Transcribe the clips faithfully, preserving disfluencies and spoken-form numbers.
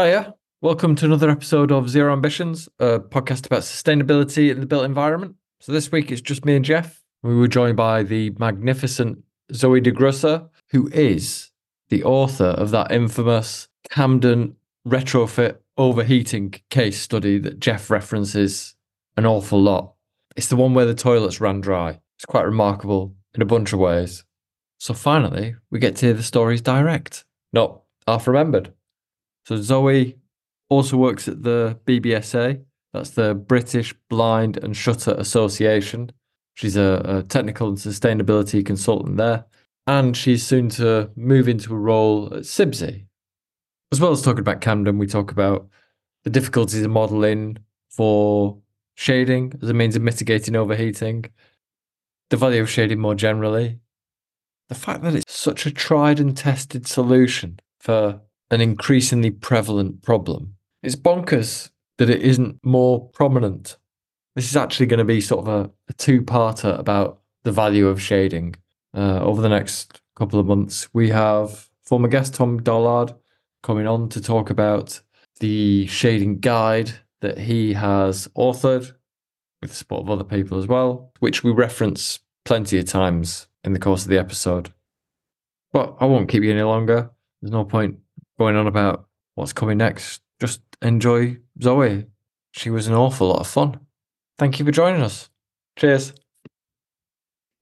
Hiya, welcome to another episode of Zero Ambitions, a podcast about sustainability in the built environment. So this week it's just me and Jeff. We were joined by the magnificent Zoe De Grussa, who is the author of that infamous Camden retrofit overheating case study that Jeff references an awful lot. It's the one where the toilets ran dry. It's quite remarkable in a bunch of ways. So finally, we get to hear the stories direct, not half remembered. So Zoe also works at the B B S A. That's the British Blind and Shutter Association. She's a, a technical and sustainability consultant there. And she's soon to move into a role at C I B S E. As well as talking about Camden, we talk about the difficulties of modelling for shading as a means of mitigating overheating, the value of shading more generally, the fact that it's such a tried and tested solution for an increasingly prevalent problem. It's bonkers that it isn't more prominent. This is actually going to be sort of a, a two-parter about the value of shading. Uh, over the next couple of months, we have former guest Tom Dollard coming on to talk about the shading guide that he has authored with the support of other people as well, which we reference plenty of times in the course of the episode. But I won't keep you any longer. There's no point going on about what's coming next. Just enjoy Zoe. She was an awful lot of fun. Thank you for joining us. Cheers.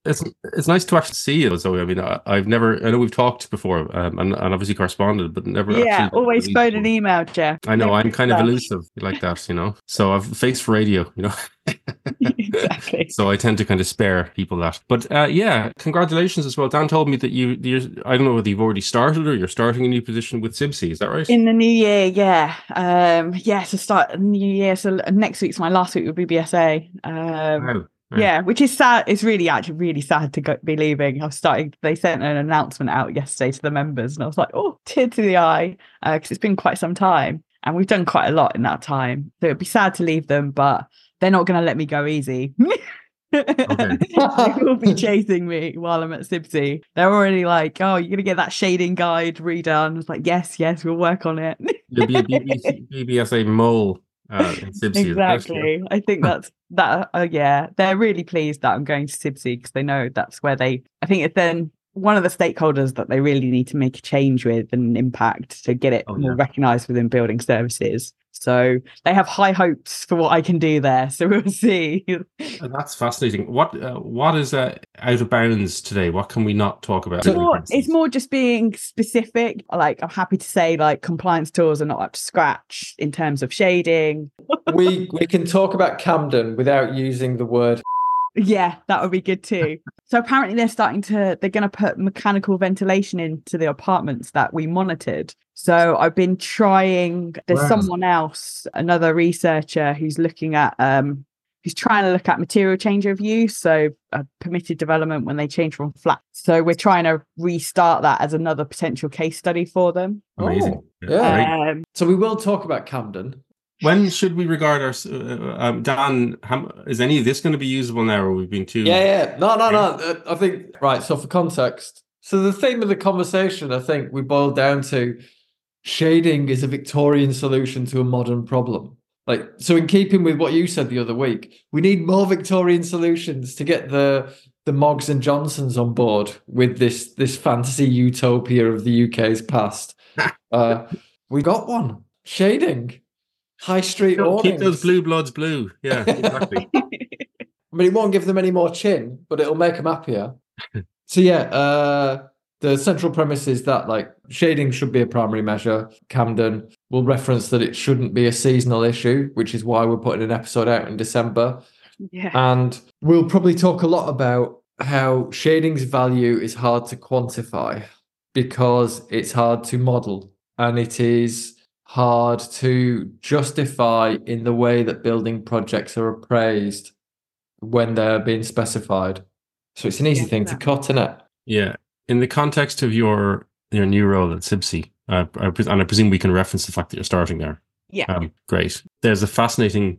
It's it's nice to actually see you, Zoe. I mean, I, I've never, I know we've talked before um, and, and obviously corresponded, but never. Yeah, actually always phone and email, Jeff. I know, never I'm kind stuff. of elusive like that, you know. So I've face for radio, you know. Exactly. So I tend to kind of spare people that. But uh, yeah, congratulations as well. Dan told me that you, you're, I don't know whether you've already started or you're starting a new position with C I B S E. Is that right? In the new year, yeah. Um, yeah, to start a new year. So next week's my last week with B B S A. Um, wow. Right. Yeah, which is sad. It's really actually really sad to go, be leaving. I've started. They sent an announcement out yesterday to the members, and I was like, "Oh, tear to the eye," because uh, it's been quite some time, and we've done quite a lot in that time. So it'd be sad to leave them, but they're not going to let me go easy. Okay. They will be chasing me while I'm at C I B S E. They're already like, "Oh, you're going to get that shading guide redone." I was like, "Yes, yes, we'll work on it." You'll be a B B S A mole. Uh, exactly. I think that's that. Uh, yeah, they're really pleased that I'm going to C I B S E because they know that's where they. I think it's then one of the stakeholders that they really need to make a change with and impact to get it oh, more yeah. recognised within building services. So they have high hopes for what I can do there. So we'll see. That's fascinating. What uh, what is uh, out of bounds today? What can we not talk about? So more, it's more just being specific. Like I'm happy to say, like compliance tools are not up to scratch in terms of shading. We we can talk about Camden without using the word. Yeah, that would be good too. So apparently they're starting to, they're going to put mechanical ventilation into the apartments that we monitored. So I've been trying, there's wow. someone else, another researcher who's looking at, um, who's trying to look at material change of use. So uh, permitted development when they change from flat. So we're trying to restart that as another potential case study for them. Amazing. Oh, yeah. Um, so we will talk about Camden. When should we regard our uh, um, Dan? How, is any of this going to be usable now, or we've been too? Yeah, yeah, no, no, no. I think right. So for context, so the theme of the conversation, I think, we boiled down to shading is a Victorian solution to a modern problem. Like so, in keeping with what you said the other week, we need more Victorian solutions to get the the Moggs and Johnsons on board with this this fantasy utopia of the U K's past. uh, we got one shading. High street awning. Keep those blue bloods blue. Yeah, exactly. I mean, it won't give them any more chin, but it'll make them happier. So yeah, uh, the central premise is that like shading should be a primary measure. Camden will reference that it shouldn't be a seasonal issue, which is why we're putting an episode out in December. Yeah. And we'll probably talk a lot about how shading's value is hard to quantify because it's hard to model and it is hard to justify in the way that building projects are appraised when they're being specified. So it's an easy yeah, thing to cut, isn't it? Yeah. In the context of your your new role at C I B S E, uh, and I presume we can reference the fact that you're starting there. Yeah. Um, great. There's a fascinating,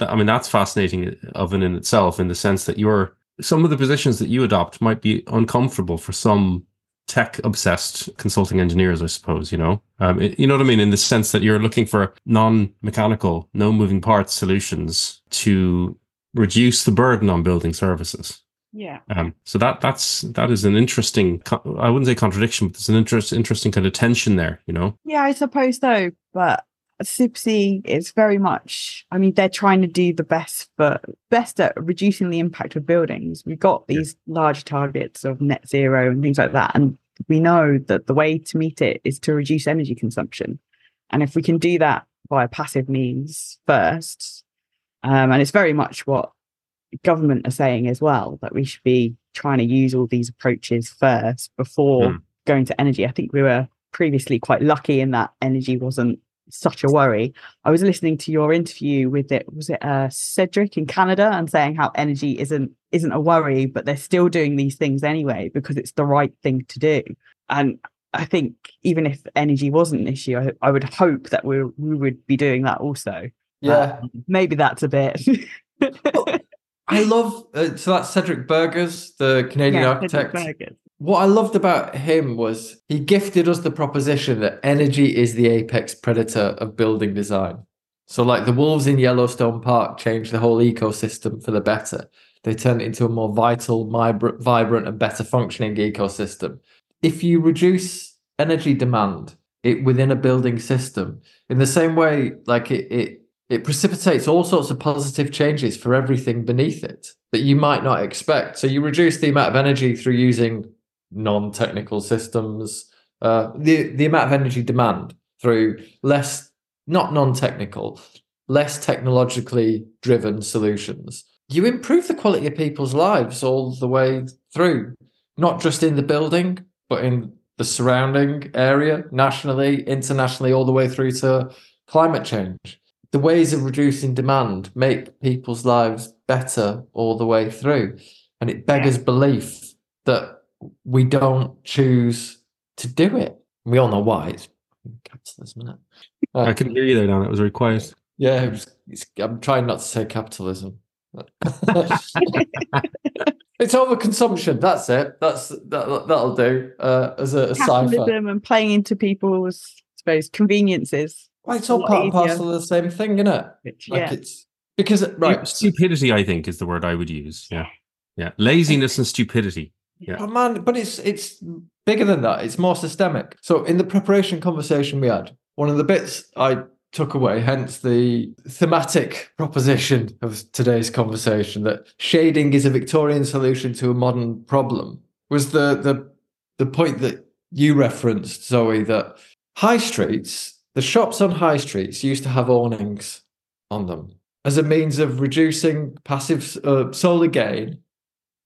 I mean, that's fascinating of and in itself in the sense that you're, some of the positions that you adopt might be uncomfortable for some tech-obsessed consulting engineers, I suppose, you know? Um, it, you know what I mean? In the sense that you're looking for non-mechanical, no-moving-parts solutions to reduce the burden on building services. Yeah. Um, so that that's that is an interesting, I wouldn't say contradiction, but there's an interest, interesting kind of tension there, you know? Yeah, I suppose so. But CIBSE is very much, I mean, they're trying to do the best for best at reducing the impact of buildings. We've got these yeah. large targets of net zero and things like that, and we know that the way to meet it is to reduce energy consumption. And if we can do that by passive means first, um, and it's very much what government are saying as well, that we should be trying to use all these approaches first before mm. going to energy. I think we were previously quite lucky in that energy wasn't such a worry. I was listening to your interview with it, was it uh, Cedric in Canada, and saying how energy isn't isn't a worry, but they're still doing these things anyway because it's the right thing to do. And I think even if energy wasn't an issue, I, I would hope that we we would be doing that also. Yeah, um, maybe that's a bit. I love uh, so that's Cedric Burgess, the Canadian yeah, architect. What I loved about him was he gifted us the proposition that energy is the apex predator of building design. So like the wolves in Yellowstone Park changed the whole ecosystem for the better. They turned it into a more vital, vibrant and better functioning ecosystem. If you reduce energy demand it within a building system, in the same way, like it, it, it precipitates all sorts of positive changes for everything beneath it that you might not expect. So you reduce the amount of energy through using non-technical systems, uh, the the amount of energy demand through less, not non-technical, less technologically driven solutions. You improve the quality of people's lives all the way through, not just in the building, but in the surrounding area, nationally, internationally, all the way through to climate change. The ways of reducing demand make people's lives better all the way through. And it beggars belief that we don't choose to do it. We all know why. It's capitalism, isn't it? Uh, I couldn't hear you there, Dan. It was very quiet. Yeah, it was, it's, I'm trying not to say capitalism. It's overconsumption. That's it. That's that, that'll do. Uh, as a, a capitalism and playing into people's, I suppose, conveniences. Well, it's all part and parcel of the same thing, isn't it? It's, like yeah. it's because right, stupidity. I think is the word I would use. Yeah, yeah, laziness and stupidity. Yeah. But man, but it's it's bigger than that. It's more systemic. So in the preparation conversation we had, one of the bits I took away, hence the thematic proposition of today's conversation, that shading is a Victorian solution to a modern problem, was the the the point that you referenced, Zoe, that high streets, the shops on high streets used to have awnings on them as a means of reducing passive uh, solar gain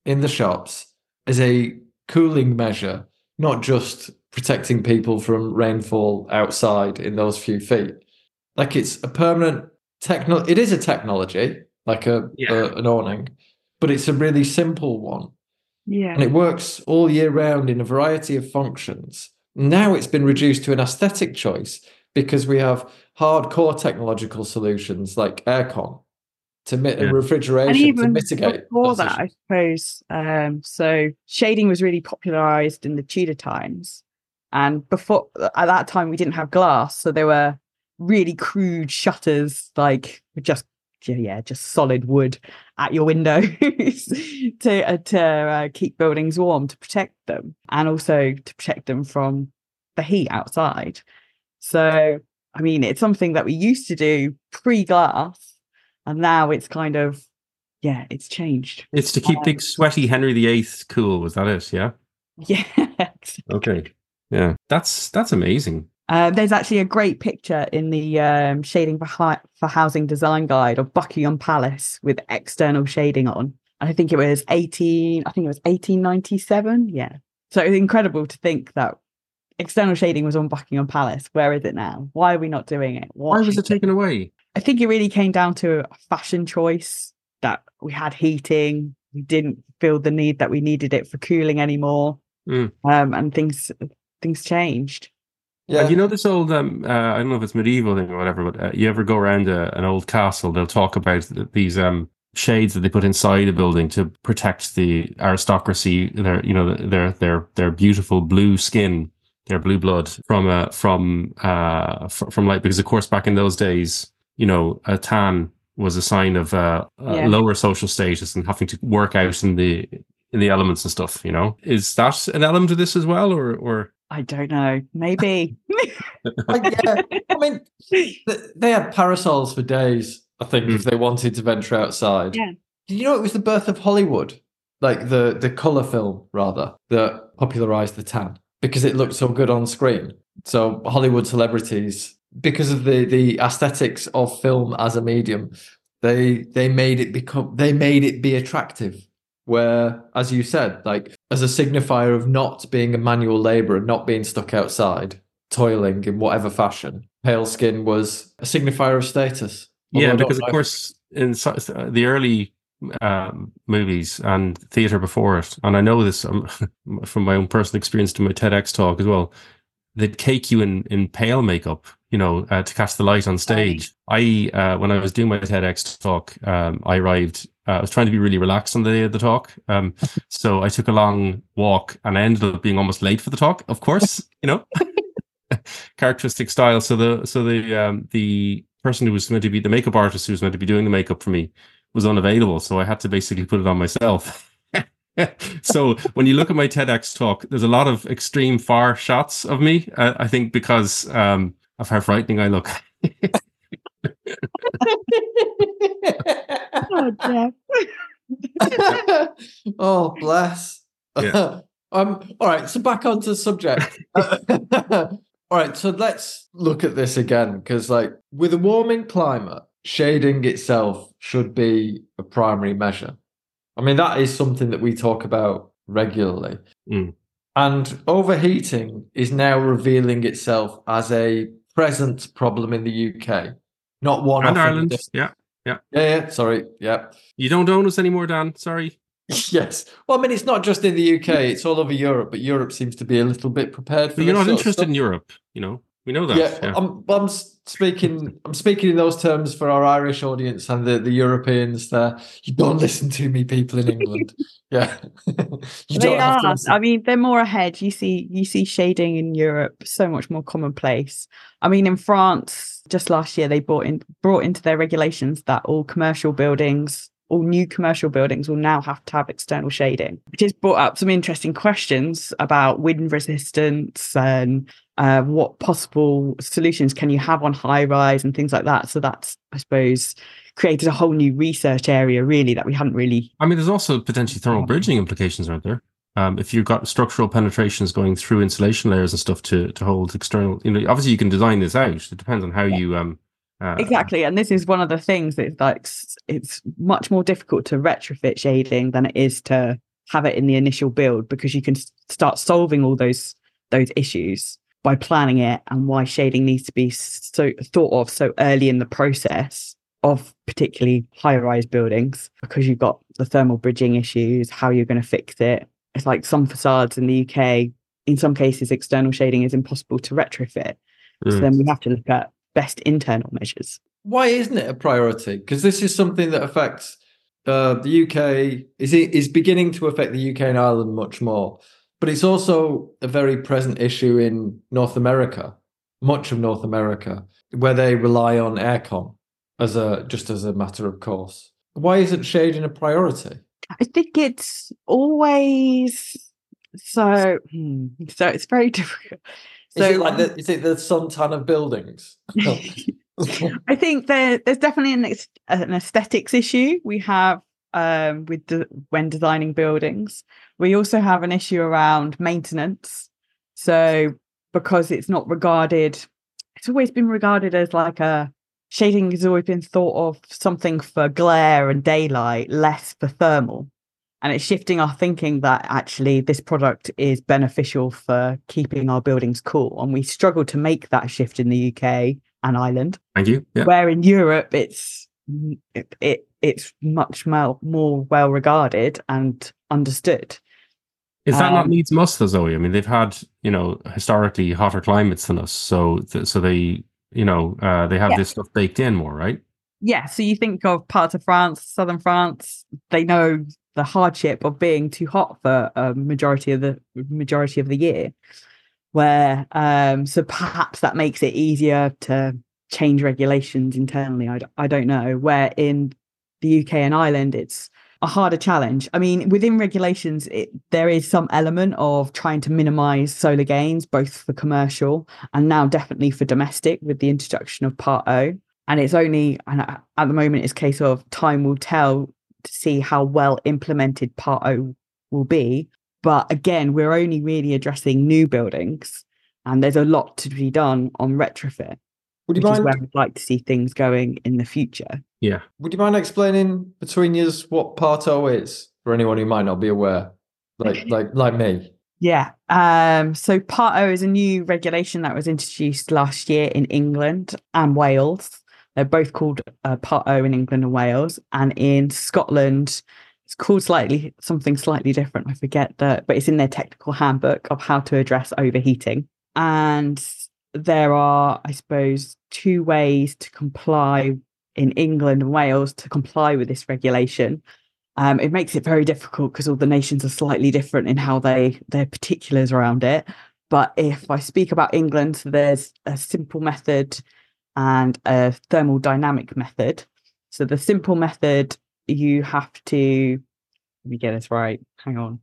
in the shops, as a cooling measure, not just protecting people from rainfall outside in those few feet. Like it's a permanent techno. It is a technology, like a, yeah. a an awning, but it's a really simple one. Yeah, and it works all year round in a variety of functions. Now it's been reduced to an aesthetic choice because we have hardcore technological solutions like aircon to mit- yeah. refrigeration, and even to mitigate. Before that, I suppose. Um, so shading was really popularised in the Tudor times. And before, at that time, we didn't have glass. So there were really crude shutters, like just, yeah, just solid wood at your windows to, uh, to uh, keep buildings warm, to protect them, and also to protect them from the heat outside. So, I mean, it's something that we used to do pre-glass, and now it's kind of, yeah, it's changed. It's to keep um, big sweaty Henry the eighth cool. Was that it? Yeah. Yeah. Exactly. Okay. Yeah. That's that's amazing. Uh, there's actually a great picture in the um, Shading for, Hi- for Housing Design Guide of Buckingham Palace with external shading on. And I think it was eighteen, I think it was eighteen ninety-seven. Yeah. So it's incredible to think that external shading was on Buckingham Palace. Where is it now? Why are we not doing it? What Why was it taken away? I think it really came down to a fashion choice, that we had heating. We didn't feel the need that we needed it for cooling anymore. Mm. Um, and things things changed. Yeah, and you know this old, um, uh, I don't know if it's medieval thing or whatever, but uh, you ever go around a, an old castle, they'll talk about these um, shades that they put inside a building to protect the aristocracy, their, you know, their their their beautiful blue skin, their blue blood from uh, from uh, from light, because of course back in those days, you know, a tan was a sign of uh, yeah. lower social status and having to work out in the in the elements and stuff. You know, is that an element of this as well, or or? I don't know. Maybe. I, yeah. I mean, they had parasols for days, I think, if they wanted to venture outside. Yeah. Did you know it was the birth of Hollywood? Like the, the colour film, rather, that popularised the tan because it looked so good on screen. So Hollywood celebrities, because of the, the aesthetics of film as a medium, they they made it become they made it be attractive. Where, as you said, like as a signifier of not being a manual labourer, not being stuck outside, toiling in whatever fashion, pale skin was a signifier of status. Although yeah, because of course, in the early um, movies and theatre before it, and I know this um, from my own personal experience to my TEDx talk as well, they'd cake you in, in pale makeup, you know, uh, to catch the light on stage. I, uh, when I was doing my TEDx talk, um, I arrived... Uh, I was trying to be really relaxed on the day of the talk. Um, so I took a long walk and I ended up being almost late for the talk, of course, you know, characteristic style. So the so the um, the person who was meant to be the makeup artist who was meant to be doing the makeup for me was unavailable. So I had to basically put it on myself. So when you look at my TEDx talk, there's a lot of extreme far shots of me, uh, I think, because um, of how frightening I look. Oh, Jeff. Oh, bless. Yeah. um, all right, so back onto the subject. All right, so let's look at this again, because like with a warming climate, shading itself should be a primary measure. I mean, that is something that we talk about regularly. Mm. And overheating is now revealing itself as a present problem in the U K. Not one and Ireland, different. yeah. Yeah. yeah, yeah, sorry, yeah. You don't own us anymore, Dan, sorry. Yes. Well, I mean, it's not just in the U K, it's all over Europe, but Europe seems to be a little bit prepared for but this. You're not interested in Europe, you know, we know that. Yeah, yeah. I'm, I'm, speaking, I'm speaking in those terms for our Irish audience and the, the Europeans there. You don't listen to me, people in England. Yeah. you they don't are. Have to I mean, they're more ahead. You see, you see shading in Europe so much more commonplace. I mean, in France... Just last year, they brought in brought into their regulations that all commercial buildings, all new commercial buildings will now have to have external shading, which has brought up some interesting questions about wind resistance and uh, what possible solutions can you have on high rise and things like that. So that's, I suppose, created a whole new research area, really, that we hadn't really. I mean, there's also potentially thermal bridging implications, aren't there? Um, if you've got structural penetrations going through insulation layers and stuff to, to hold external, you know, obviously you can design this out. It depends on how yeah. you um uh, exactly. And this is one of the things that like it's much more difficult to retrofit shading than it is to have it in the initial build because you can start solving all those those issues by planning it and why shading needs to be so thought of so early in the process of particularly high-rise buildings because you've got the thermal bridging issues, how you're going to fix it. It's like some facades in the U K, in some cases, external shading is impossible to retrofit. Mm. So then we have to look at best internal measures. Why isn't it a priority? Because this is something that affects uh, the U K, is it is beginning to affect the U K and Ireland much more. But it's also a very present issue in North America, much of North America, where they rely on aircon as a just as a matter of course. Why isn't shading a priority? I think it's always so. Hmm, so it's very difficult. So is it like the, is it the suntan of buildings? I think there, there's definitely an, an aesthetics issue we have um, with the, when designing buildings. We also have an issue around maintenance. So because it's not regarded, it's always been regarded as like a. Shading has always been thought of something for glare and daylight, less for thermal. And it's shifting our thinking that actually this product is beneficial for keeping our buildings cool. And we struggle to make that shift in the U K and Ireland. Thank you. Yeah. Where in Europe, it's it, it it's much more, more well regarded and understood. Is that um, not needs must, though, Zoe? I mean, they've had, you know, historically hotter climates than us. So, th- so they... You know, uh, they have yeah. this stuff baked in more, right? Yeah, so you think of parts of France, southern France, they know the hardship of being too hot for a majority of the majority of the year, where um, so perhaps that makes it easier to change regulations internally. I, I don't know, where in the U K and Ireland, it's a harder challenge. I mean, within regulations, it, there is some element of trying to minimise solar gains, both for commercial and now definitely for domestic with the introduction of Part O. And it's only, and at the moment, it's a case of time will tell to see how well implemented Part O will be. But again, we're only really addressing new buildings, and there's a lot to be done on retrofit. Would you which mind... is where I'd like to see things going in the future. Yeah. Would you mind explaining between years what Part O is for anyone who might not be aware, like like like me? Yeah. Um, so Part O is a new regulation that was introduced last year in England and Wales. They're both called uh, Part O in England and Wales, and in Scotland, it's called slightly something slightly different. I forget that, but it's in their technical handbook of how to address overheating. And there are, I suppose, two ways to comply in England and Wales to comply with this regulation. Um, it makes it very difficult because all the nations are slightly different in how they their particulars around it. But if I speak about England, so there's a simple method and a thermal dynamic method. So the simple method, you have to, let me get this right, hang on.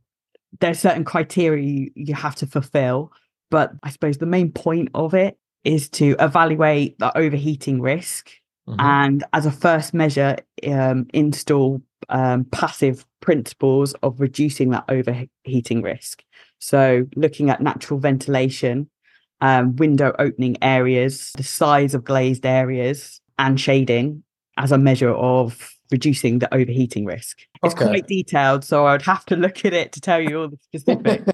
There's certain criteria you, you have to fulfill. But I suppose the main point of it is to evaluate the overheating risk, mm-hmm. and as a first measure, um, install um, passive principles of reducing that overheating risk. So looking at natural ventilation, um, window opening areas, the size of glazed areas and shading as a measure of reducing the overheating risk. It's okay. Quite detailed, so I would have to look at it to tell you all the specifics.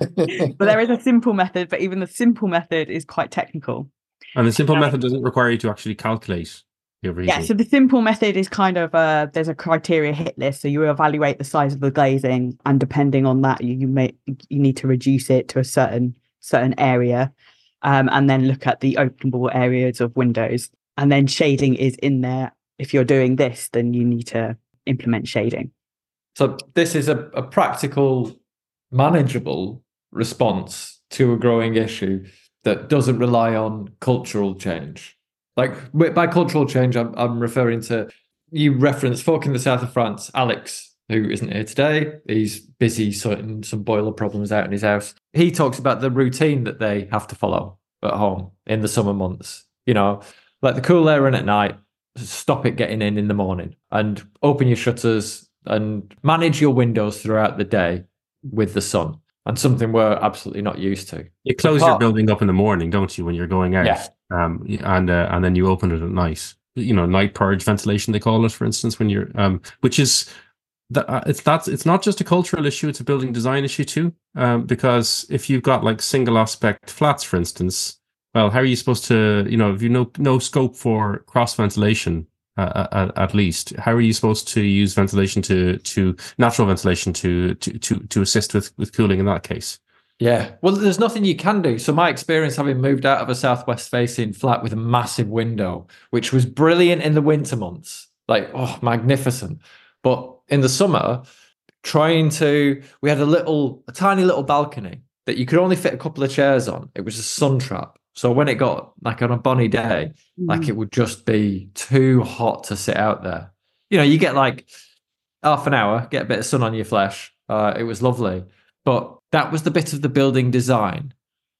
But there is a simple method, but even the simple method is quite technical. And the simple um, method doesn't require you to actually calculate the overheating. Yeah, so the simple method is kind of a, there's a criteria hit list, so you evaluate the size of the glazing, and depending on that, you, you may you need to reduce it to a certain certain area, um, and then look at the openable areas of windows, and then shading is in there. If you're doing this, then you need to implement shading. So this is a, a practical, manageable response to a growing issue that doesn't rely on cultural change. Like by cultural change, I'm, I'm referring to, you reference Fork in the South of France, Alex, who isn't here today. He's busy sorting some boiler problems out in his house. He talks about the routine that they have to follow at home in the summer months. You know, let the cool air in at night, stop it getting in in the morning, and open your shutters and manage your windows throughout the day with the sun, and something we're absolutely not used to. You close your building up in the morning, don't you, when you're going out? Yeah. Um, and uh, and then you open it at night. You know, night purge ventilation, they call it, for instance, when you're, um, which is, that uh, it's that's it's not just a cultural issue, it's a building design issue too, um, because if you've got like single aspect flats, for instance, well, how are you supposed to, you know, if you know no scope for cross ventilation, uh, at, at least, how are you supposed to use ventilation to to natural ventilation to to to, to assist with, with cooling in that case? Yeah, well, there's nothing you can do. So my experience, having moved out of a southwest facing flat with a massive window, which was brilliant in the winter months, like, oh, magnificent. But in the summer, trying to, we had a little, a tiny little balcony that you could only fit a couple of chairs on. It was a sun trap. So when it got, like, on a bonny day, like, it would just be too hot to sit out there. You know, you get like half an hour, get a bit of sun on your flesh. Uh, it was lovely. But that was the bit of the building design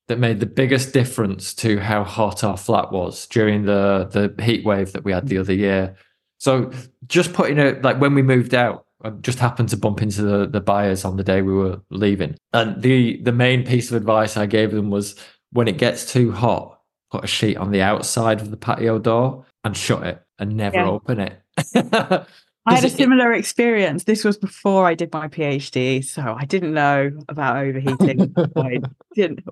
that made the biggest difference to how hot our flat was during the, the heat wave that we had the other year. So just putting it, like, when we moved out, I just happened to bump into the, the buyers on the day we were leaving. And the the main piece of advice I gave them was, when it gets too hot, put a sheet on the outside of the patio door and shut it and never yeah. open it. I had a similar experience. This was before I did my PhD, so I didn't know about overheating. I didn't.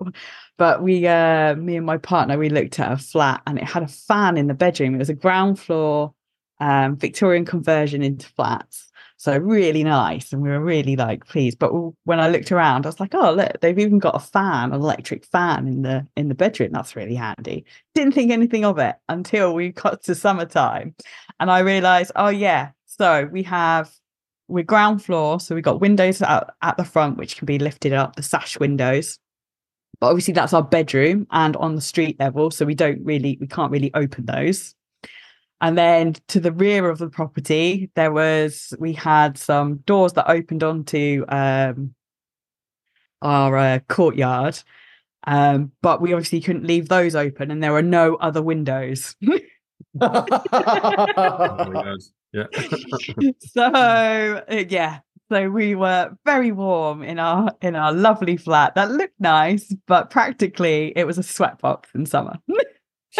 But we, uh, me and my partner, we looked at a flat and it had a fan in the bedroom. It was a ground floor um, Victorian conversion into flats. So really nice. And we were really like pleased. But when I looked around, I was like, oh, look, they've even got a fan, an electric fan in the in the bedroom. That's really handy. Didn't think anything of it until we got to summertime. And I realized, oh yeah, so we have, we're ground floor. So we've got windows at, at the front, which can be lifted up, the sash windows. But obviously that's our bedroom and on the street level. So we don't really, we can't really open those. And then to the rear of the property, there was, we had some doors that opened onto um, our uh, courtyard. Um, but we obviously couldn't leave those open and there were no other windows. Oh, yeah. So, yeah. So we were very warm in our in our lovely flat that looked nice, but practically it was a sweatbox in summer.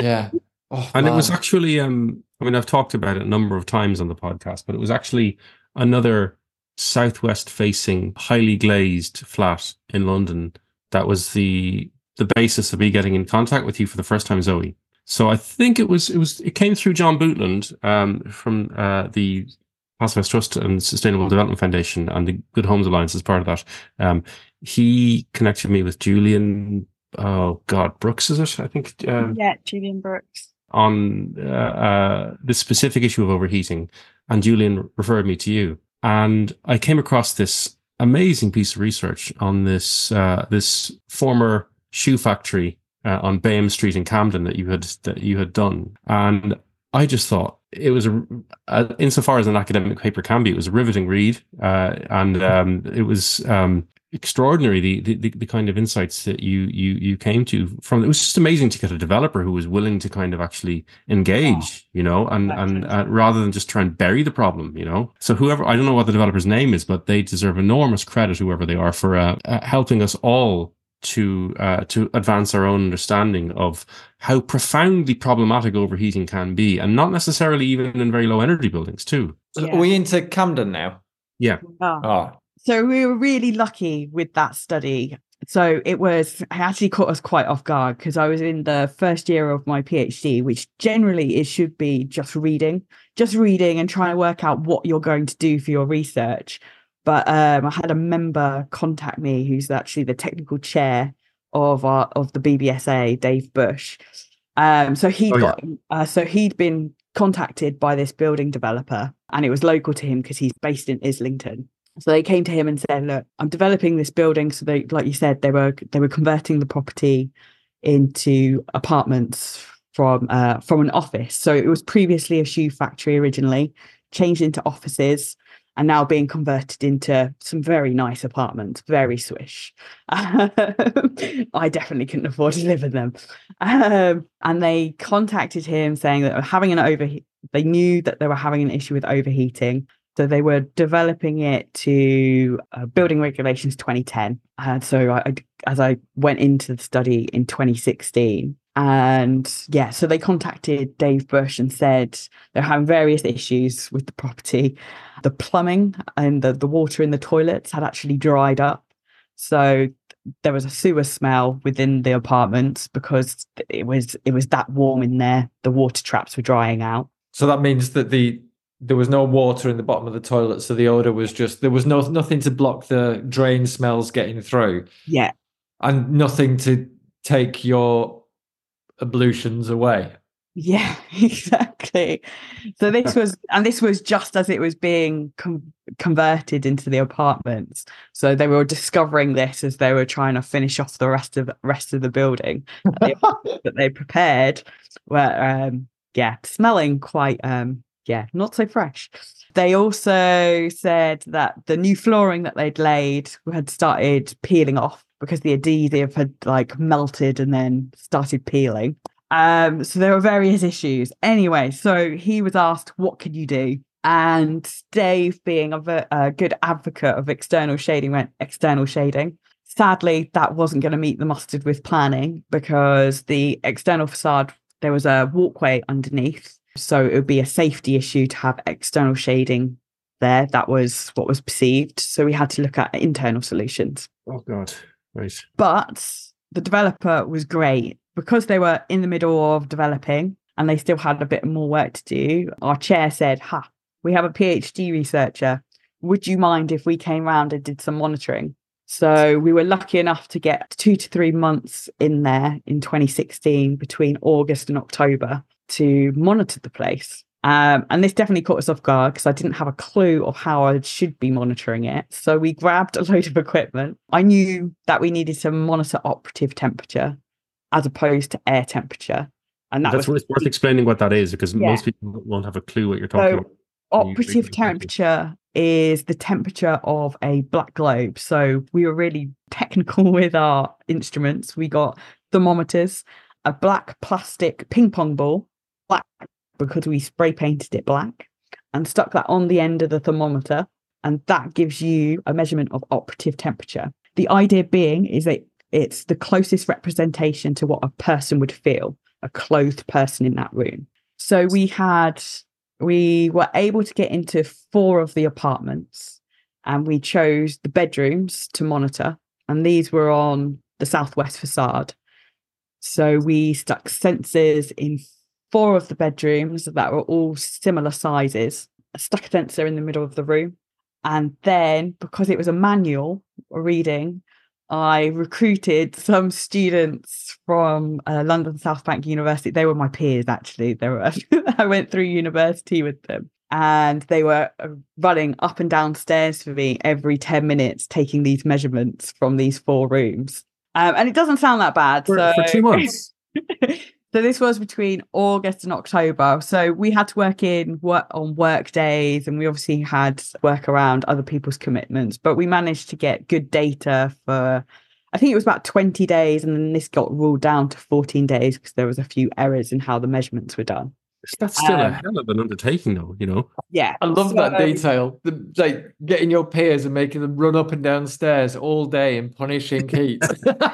Yeah. Oh, and wow. It was actually, um, I mean, I've talked about it a number of times on the podcast, but it was actually another southwest facing, highly glazed flat in London. That was the the basis of me getting in contact with you for the first time, Zoe. So I think it was, it was it came through John Bootland um, from uh, the Passive House Trust and Sustainable Development Foundation and the Good Homes Alliance as part of that. Um, he connected me with Julian, oh God, Brooks, is it? I think. Uh, yeah, Julian Brooks. On uh, uh, this specific issue of overheating. And Julian referred me to you. And I came across this amazing piece of research on this uh, this former shoe factory uh, on Bayham Street in Camden that you had that you had done, and I just thought it was a, a, insofar as an academic paper can be, it was a riveting read, uh, and um, it was um, extraordinary the, the the kind of insights that you you you came to from it. Was just amazing to get a developer who was willing to kind of actually engage, yeah. you know, and and uh, rather than just try and bury the problem, you know. So whoever, I don't know what the developer's name is, but they deserve enormous credit, whoever they are, for uh, uh, helping us all to uh, to advance our own understanding of how profoundly problematic overheating can be, and not necessarily even in very low energy buildings too. Yeah. Are we into Camden now? Yeah. Oh. Oh. So we were really lucky with that study. So it was, it actually caught us quite off guard because I was in the first year of my PhD, which generally it should be just reading, just reading and trying to work out what you're going to do for your research. But um, I had a member contact me who's actually the technical chair of our, of the B B S A, Dave Bush. Um, so he oh, got yeah. uh, so he'd been contacted by this building developer, and it was local to him because he's based in Islington. So they came to him and said, "Look, I'm developing this building." So they, like you said, they were they were converting the property into apartments from uh, from an office. So it was previously a shoe factory originally, changed into offices. And now being converted into some very nice apartments, very swish. I definitely couldn't afford to live in them. Um, and they contacted him saying that having an over, they knew that they were having an issue with overheating, so they were developing it to uh, Building Regulations twenty ten. Uh, so I, as I went into the study in twenty sixteen. And yeah, so they contacted Dave Bush and said they're having various issues with the property. The plumbing and the, the water in the toilets had actually dried up. So there was a sewer smell within the apartments because it was it was that warm in there. The water traps were drying out. So that means that the there was no water in the bottom of the toilet. So the odor was just, there was no nothing to block the drain smells getting through. Yeah. And nothing to take your ablutions away. Yeah, exactly. So this was, and this was just as it was being com- converted into the apartments. So they were discovering this as they were trying to finish off the rest of rest of the building that they, that they prepared were um yeah smelling quite um yeah not so fresh. They also said that the new flooring that they'd laid had started peeling off because the adhesive had like melted and then started peeling. Um, so there were various issues. Anyway, so he was asked, what could you do? And Dave, being a, a good advocate of external shading, went external shading. Sadly, that wasn't going to meet the mustard with planning because the external facade, there was a walkway underneath. So it would be a safety issue to have external shading there. That was what was perceived. So we had to look at internal solutions. Oh, God. Right. But the developer was great because they were in the middle of developing and they still had a bit more work to do. Our chair said, ha, we have a PhD researcher. Would you mind if we came round and did some monitoring? So we were lucky enough to get two to three months in there in twenty sixteen between August and October to monitor the place. Um, and this definitely caught us off guard because I didn't have a clue of how I should be monitoring it. So we grabbed a load of equipment. I knew that we needed to monitor operative temperature as opposed to air temperature. And that That's was worth explaining what that is, because yeah. most people won't have a clue what you're talking so, about. Operative temperature is the temperature of a black globe. So we were really technical with our instruments. We got thermometers, a black plastic ping pong ball, black because we spray painted it black, and stuck that on the end of the thermometer. And that gives you a measurement of operative temperature. The idea being is that it's the closest representation to what a person would feel, a clothed person in that room. So we had... We were able to get into four of the apartments, and we chose the bedrooms to monitor. And these were on the southwest facade. So we stuck sensors in four of the bedrooms that were all similar sizes, I stuck a sensor in the middle of the room. And then, because it was a manual reading, I recruited some students from uh, London South Bank University. They were my peers, actually. They were. I went through university with them, and they were running up and down stairs for me every ten minutes, taking these measurements from these four rooms. Um, and it doesn't sound that bad. For, so... for two months. So this was between August and October. So we had to work in work on work days, and we obviously had work around other people's commitments. But we managed to get good data for, I think it was about twenty days. And then this got ruled down to fourteen days because there was a few errors in how the measurements were done. That's still um, a hell of an undertaking, though, you know? Yeah. I love so, that detail. The, like getting your peers and making them run up and down stairs all day and punishing Keith.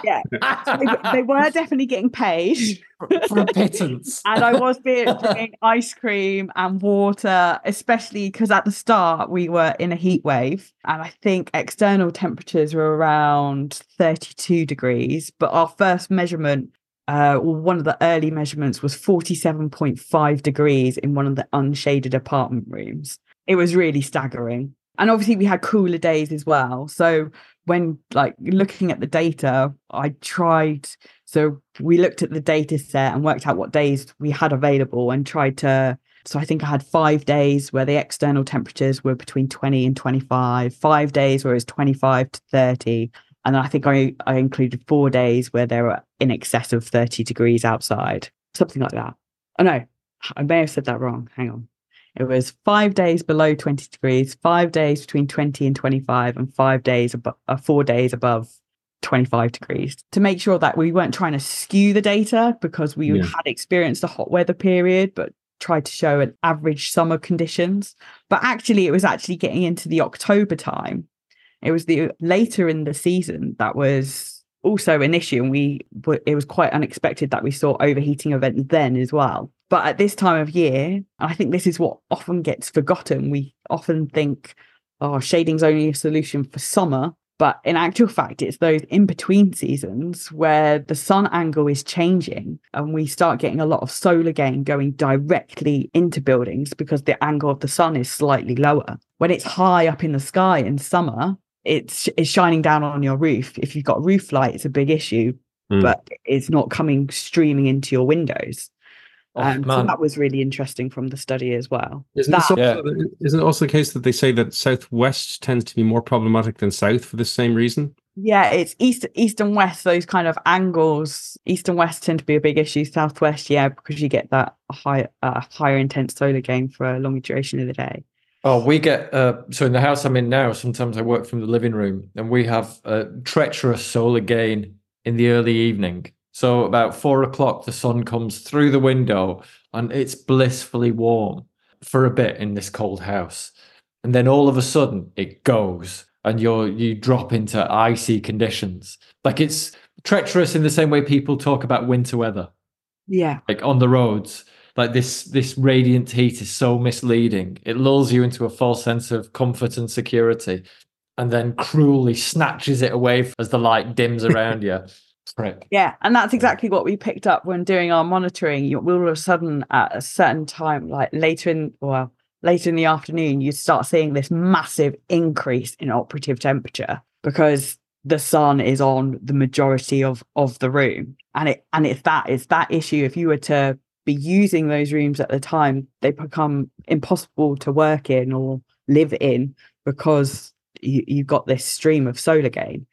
Yeah. They, they were definitely getting paid. For, for a pittance. And I was being, drinking ice cream and water, especially because at the start we were in a heat wave. And I think external temperatures were around thirty-two degrees. But our first measurement, Uh, well, one of the early measurements was forty-seven point five degrees in one of the unshaded apartment rooms. It was really staggering. And obviously we had cooler days as well. So when like looking at the data, I tried, so we looked at the data set and worked out what days we had available and tried to, so I think I had five days where the external temperatures were between twenty and twenty-five, five days where it was twenty-five to thirty. And I think I, I included four days where there were in excess of thirty degrees outside, something like that. Oh, no, I may have said that wrong. Hang on. It was five days below twenty degrees, five days between twenty and twenty-five, and five days above, uh, four days above twenty-five degrees, to make sure that we weren't trying to skew the data, because we yeah. had experienced a hot weather period, but tried to show an average summer conditions. But actually, it was actually getting into the October time. It was the later in the season that was also an issue, and we it was quite unexpected that we saw overheating events then as well. But at this time of year, I think this is what often gets forgotten. We often think, oh, shading's only a solution for summer. But in actual fact, it's those in-between seasons where the sun angle is changing, and we start getting a lot of solar gain going directly into buildings because the angle of the sun is slightly lower. When it's high up in the sky in summer, It's, it's shining down on your roof. If you've got roof light, it's a big issue, mm. but it's not coming streaming into your windows. Oh, um, so that was really interesting from the study as well. Isn't, that, also, yeah. isn't it also the case that they say that southwest tends to be more problematic than south for the same reason? Yeah, it's east, east and west, those kind of angles. East and west tend to be a big issue. Southwest, yeah, because you get that high, uh, higher intense solar gain for a longer duration of the day. Oh, we get, uh, so in the house I'm in now, sometimes I work from the living room, and we have a treacherous solar gain in the early evening. So about four o'clock, the sun comes through the window, and it's blissfully warm for a bit in this cold house. And then all of a sudden it goes, and you're, you drop into icy conditions. Like, it's treacherous in the same way people talk about winter weather. Yeah. Like on the roads. Like this, this radiant heat is so misleading. It lulls you into a false sense of comfort and security, and then cruelly snatches it away as the light dims around you. Prick. Yeah, and that's exactly what we picked up when doing our monitoring. You, all of a sudden, at a certain time, like later in, well, later in the afternoon, you start seeing this massive increase in operative temperature because the sun is on the majority of of the room, and it and it's that it's that issue. If you were to be using those rooms at the time, they become impossible to work in or live in because you, you've got this stream of solar gain.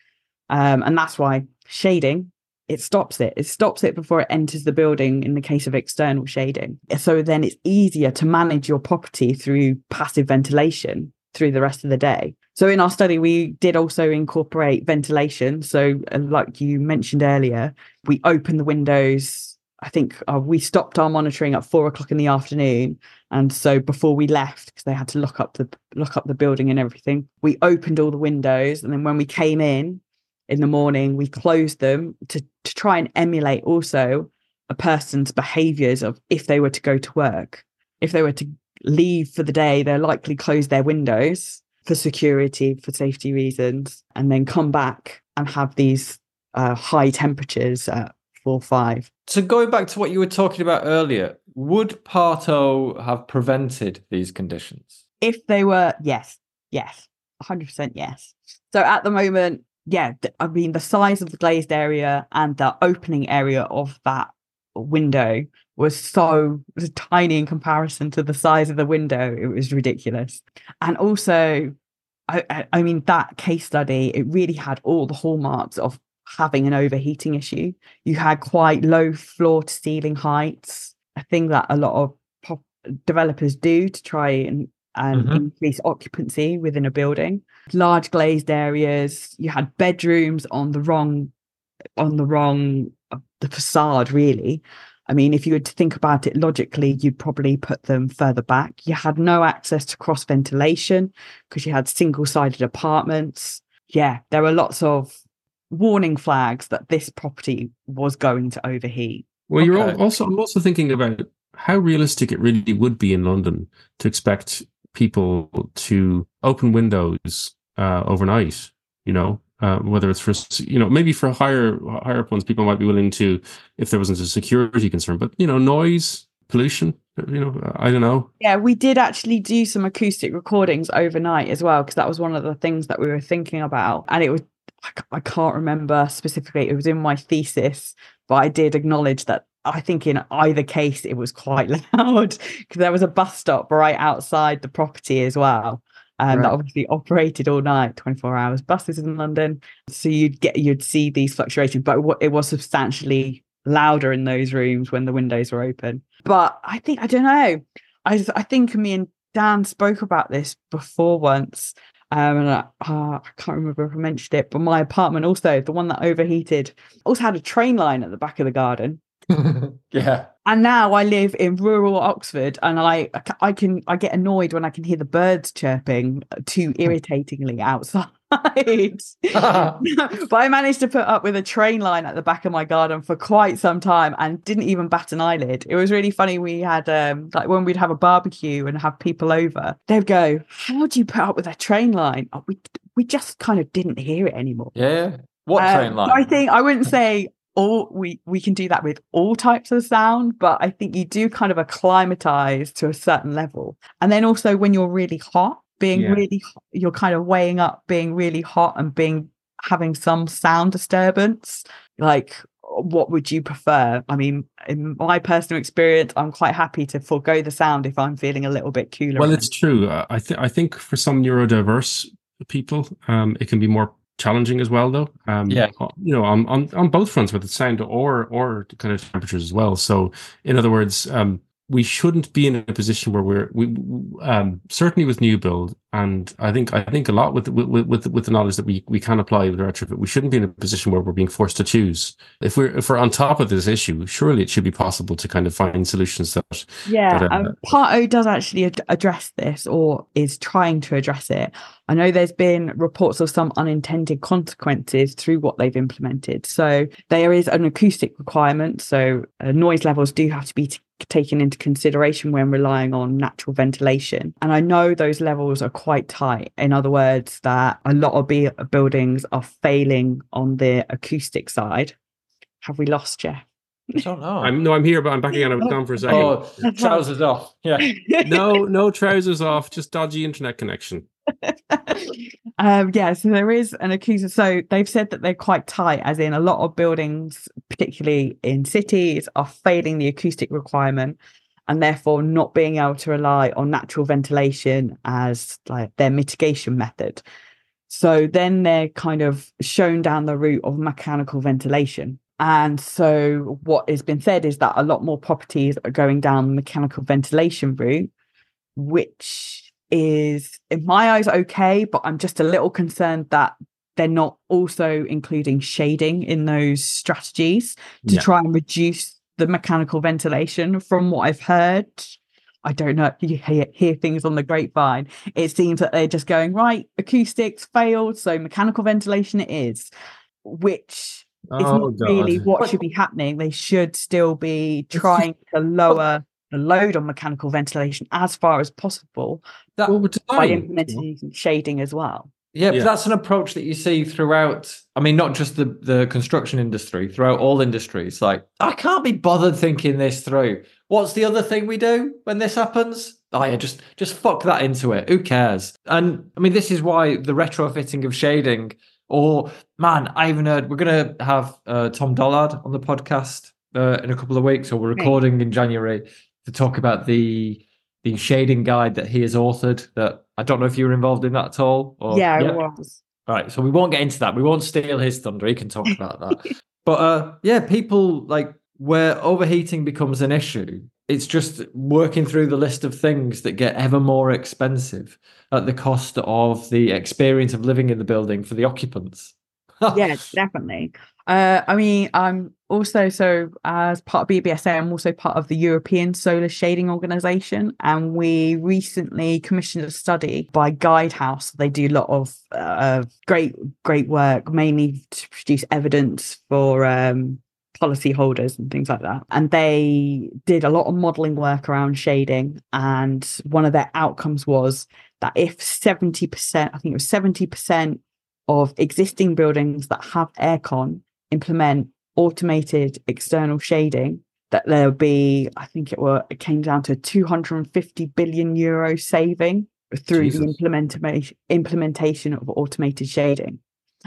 Um, and that's why shading, it stops it. It stops it before it enters the building in the case of external shading. So then it's easier to manage your property through passive ventilation through the rest of the day. So in our study, we did also incorporate ventilation. So uh, like you mentioned earlier, we opened the windows. I think uh, we stopped our monitoring at four o'clock in the afternoon. And so before we left, because they had to lock up the lock up the building and everything, we opened all the windows. And then when we came in in the morning, we closed them to, to try and emulate also a person's behaviours of if they were to go to work. If they were to leave for the day, they'll likely close their windows for security, for safety reasons, and then come back and have these uh, high temperatures at four or five. So going back to what you were talking about earlier, would Part O have prevented these conditions? If they were, yes, yes, one hundred percent yes. So at the moment, yeah, I mean, the size of the glazed area and the opening area of that window was so was tiny in comparison to the size of the window. It was ridiculous. And also, I, I mean, that case study, it really had all the hallmarks of having an overheating issue. You had quite low floor to ceiling heights, a thing that a lot of pop developers do to try and and mm-hmm. increase occupancy within a building. Large glazed areas, you had bedrooms on the wrong on the wrong the facade, really. I mean, if you were to think about it logically, you'd probably put them further back. You had no access to cross ventilation because you had single-sided apartments. Yeah, there were lots of warning flags that this property was going to overheat. Well, okay. you're also I'm also thinking about how realistic it really would be in London to expect people to open windows uh, overnight, you know. Uh, whether it's for, you know, maybe for higher higher up ones, people might be willing to, if there wasn't a security concern, but, you know, noise, pollution, you know, I don't know. Yeah, we did actually do some acoustic recordings overnight as well, because that was one of the things that we were thinking about. And it was, I can't remember specifically, it was in my thesis, but I did acknowledge that I think in either case, it was quite loud because there was a bus stop right outside the property as well. Um, right. That obviously operated all night, twenty-four hours buses in London. So you'd get you'd see these fluctuations, but it was substantially louder in those rooms when the windows were open. But I think I don't know. I I think me and Dan spoke about this before once, um, and I, oh, I can't remember if I mentioned it. But my apartment also, the one that overheated, also had a train line at the back of the garden. Yeah. And now I live in rural Oxford, and I I can I get annoyed when I can hear the birds chirping too irritatingly outside. But I managed to put up with a train line at the back of my garden for quite some time and didn't even bat an eyelid. It was really funny. We had um, like when we'd have a barbecue and have people over, they'd go, "How do you put up with a train line?" Oh, we we just kind of didn't hear it anymore. Yeah. What um, train line? I think I wouldn't say. All we we can do that with all types of sound, but I think you do kind of acclimatize to a certain level. And then also when you're really hot, being yeah. really hot, you're kind of weighing up being really hot and being having some sound disturbance. Like, what would you prefer? I mean, in my personal experience, I'm quite happy to forego the sound if I'm feeling a little bit cooler. Well, it's true. I think I think for some neurodiverse people, um, it can be more challenging as well, though. Um, yeah, you know, on, on on both fronts, with the sound or or kind of temperatures as well. So, in other words, um, we shouldn't be in a position where we're we um, certainly with new build, and I think I think a lot with with with, with the knowledge that we, we can apply with retrofit. We shouldn't be in a position where we're being forced to choose. If we're if we're on top of this issue, surely it should be possible to kind of find solutions that. Yeah, that, uh, um, Part O does actually ad- address this, or is trying to address it. I know there's been reports of some unintended consequences through what they've implemented. So there is an acoustic requirement. So uh, noise levels do have to be t- taken into consideration when relying on natural ventilation. And I know those levels are quite tight. In other words, that a lot of b- buildings are failing on the acoustic side. Have we lost Jeff? I don't know. I'm, no, I'm here, but I'm back again. I was down for a second. Oh, trousers off. Yeah. No, no trousers off. Just dodgy internet connection. um, yeah, so there is an accuser. So they've said that they're quite tight, as in a lot of buildings, particularly in cities, are failing the acoustic requirement and therefore not being able to rely on natural ventilation as like their mitigation method. So then they're kind of shown down the route of mechanical ventilation. And so what has been said is that a lot more properties are going down the mechanical ventilation route, which is, in my eyes, okay, but I'm just a little concerned that they're not also including shading in those strategies to yeah. try and reduce the mechanical ventilation. From what I've heard, I don't know, you hear, hear things on the grapevine. It seems that they're just going, right, acoustics failed, so mechanical ventilation it is, which oh, is not God. really what should be happening. They should still be trying to lower the load on mechanical ventilation as far as possible that, well, by implementing yeah. shading as well. Yeah, yeah, but that's an approach that you see throughout, I mean, not just the, the construction industry, throughout all industries. Like, I can't be bothered thinking this through. What's the other thing we do when this happens? Oh, yeah, just, just fuck that into it. Who cares? And, I mean, this is why the retrofitting of shading, or, man, I even heard, we're going to have uh, Tom Dollard on the podcast uh, in a couple of weeks, or we're recording in January to talk about the... the shading guide that he has authored. That I don't know if you were involved in that at all. Or, yeah, I yeah. was. All right, so we won't get into that. We won't steal his thunder. He can talk about that. But uh, yeah, people, like, where overheating becomes an issue, it's just working through the list of things that get ever more expensive at the cost of the experience of living in the building for the occupants. Yeah, definitely. Uh, I mean, I'm also, so as part of B B S A, I'm also part of the European Solar Shading Organization. And we recently commissioned a study by Guidehouse. They do a lot of uh, great, great work, mainly to produce evidence for um, policy holders and things like that. And they did a lot of modeling work around shading. And one of their outcomes was that if seventy percent, I think it was seventy percent of existing buildings that have aircon implement automated external shading, that there'll be, I think it were, it came down to two hundred fifty billion euro saving through Jesus. the implementation implementation of automated shading.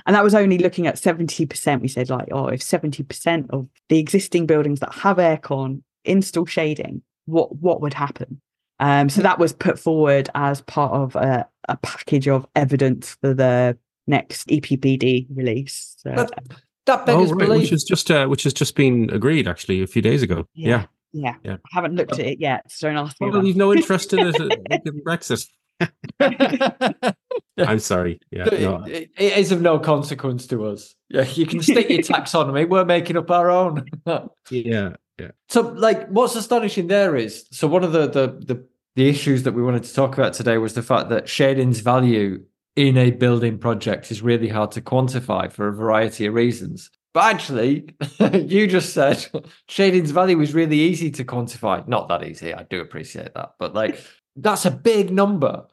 And that was only looking at seventy percent. We said, like, oh, if seventy percent of the existing buildings that have aircon install shading, what what would happen? Um, so that was put forward as part of a, a package of evidence for the next E P B D release. So. But, That beggars oh, right. belief, which is just uh, which has just been agreed actually a few days ago. Yeah, yeah. yeah. I haven't looked at it yet, so don't ask me. Well, you've no interest in it in Brexit. I'm sorry. Yeah, no. it, it is of no consequence to us. Yeah, you can stick your taxonomy. We're making up our own. yeah, yeah. So, like, what's astonishing there is, so one of the the the the issues that we wanted to talk about today was the fact that shading's value in a building project is really hard to quantify for a variety of reasons. But actually, you just said shading's value is really easy to quantify. Not that easy, I do appreciate that. But, like, that's a big number.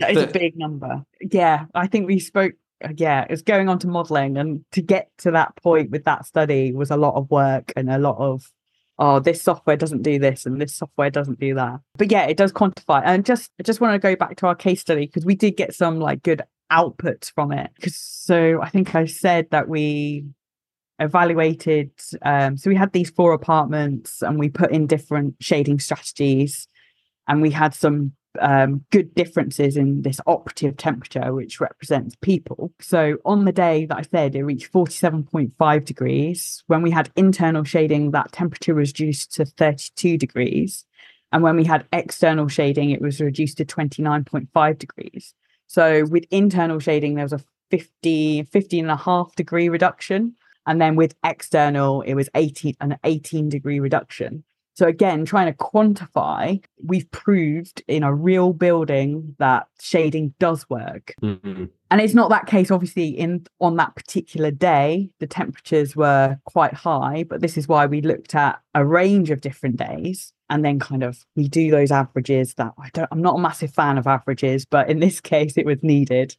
That is that... a big number. Yeah, I think we spoke, yeah, it's going on to modelling. And to get to that point with that study was a lot of work and a lot of, oh, this software doesn't do this and this software doesn't do that. But yeah, it does quantify. And just, I just want to go back to our case study because we did get some, like, good outputs from it. Because so I think I said that we evaluated, um, so we had these four apartments and we put in different shading strategies, and we had some um, good differences in this operative temperature, which represents people. So on the day that I said it reached forty-seven point five degrees, when we had internal shading, that temperature was reduced to thirty-two degrees. And when we had external shading, it was reduced to twenty-nine point five degrees. So with internal shading, there was a fifty, fifty and a half degree reduction. And then with external, it was eighteen, an eighteen degree reduction. So again, trying to quantify, we've proved in a real building that shading does work. Mm-hmm. And it's not that case, obviously, in on that particular day, the temperatures were quite high, but this is why we looked at a range of different days. And then kind of we do those averages that I don't, I'm not a massive fan of averages, but in this case, it was needed.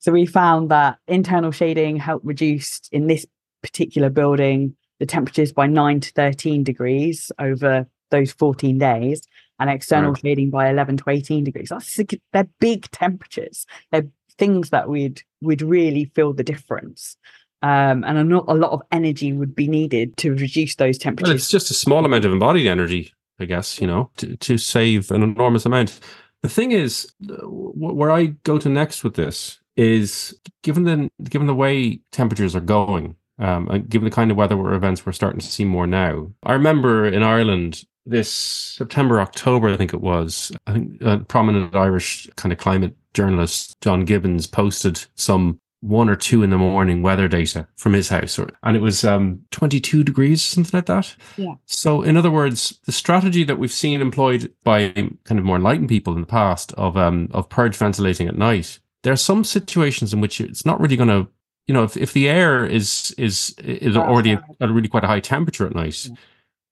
So we found that internal shading helped reduce in this particular building the temperatures by nine to thirteen degrees over those fourteen days. and external right. shading by eleven to eighteen degrees. That's, they're big temperatures. They're things that we'd would really feel the difference. Um, and not a lot of energy would be needed to reduce those temperatures. Well, it's just a small amount of embodied energy, I guess, you know, to, to save an enormous amount. The thing is, where I go to next with this is, given the given the way temperatures are going, um, and given the kind of weather events we're starting to see more now. I remember in Ireland this September, October, I think it was, I think a prominent Irish kind of climate journalist, John Gibbons, posted some one or two in the morning weather data from his house, and it was um, twenty-two degrees, something like that. Yeah. So in other words, the strategy that we've seen employed by kind of more enlightened people in the past of um, of purge ventilating at night, there are some situations in which it's not really going to, you know, if, if the air is is is already at a really quite a high temperature at night, yeah.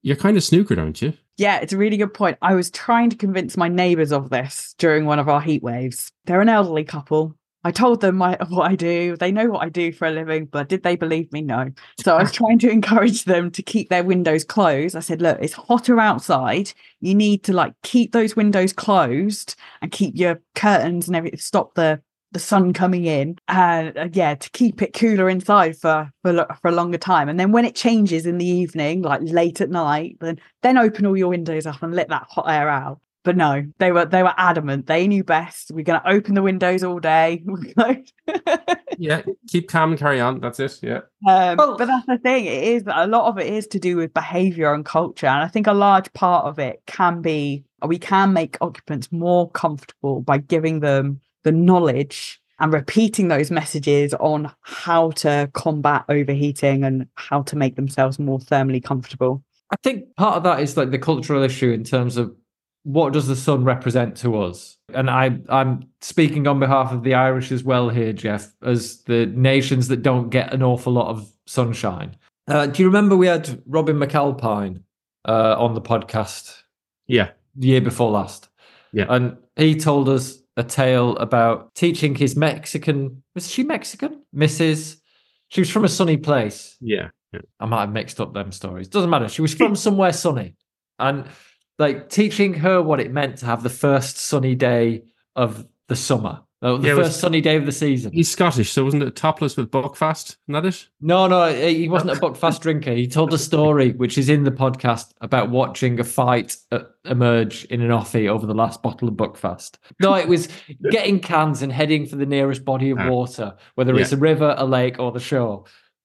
You're kind of snookered, aren't you? Yeah, it's a really good point. I was trying to convince my neighbours of this during one of our heat waves. They're an elderly couple. I told them my, what I do. They know what I do for a living, but did they believe me? No. So I was trying to encourage them to keep their windows closed. I said, look, it's hotter outside. You need to like keep those windows closed and keep your curtains and everything, stop the, the sun coming in. And uh, yeah, to keep it cooler inside for, for, for a longer time. And then when it changes in the evening, like late at night, then, then open all your windows up and let that hot air out. But no, they were they were adamant. They knew best. We're going to open the windows all day. Yeah, keep calm and carry on. That's it. Yeah. Um, well, but that's the thing. It is a lot of it is to do with behaviour and culture, and I think a large part of it can be we can make occupants more comfortable by giving them the knowledge and repeating those messages on how to combat overheating and how to make themselves more thermally comfortable. I think part of that is like the cultural issue in terms of. What does the sun represent to us? And I, I'm speaking on behalf of the Irish as well here, Jeff, as the nations that don't get an awful lot of sunshine. Uh, do you remember we had Robin McAlpine uh, on the podcast? Yeah. The year before last. Yeah. And he told us a tale about teaching his Mexican... Was she Mexican? Missus She was from a sunny place. Yeah. yeah. I might have mixed up them stories. Doesn't matter. She was from somewhere sunny. And... Like teaching her what it meant to have the first sunny day of the summer, the yeah, first was, sunny day of the season. He's Scottish, so wasn't it topless with Buckfast? Isn't that it? No, no, he wasn't a Buckfast drinker. He told a story, which is in the podcast, about watching a fight emerge in an offie over the last bottle of Buckfast. No, it was getting cans and heading for the nearest body of water, whether yeah. it's a river, a lake, or the shore.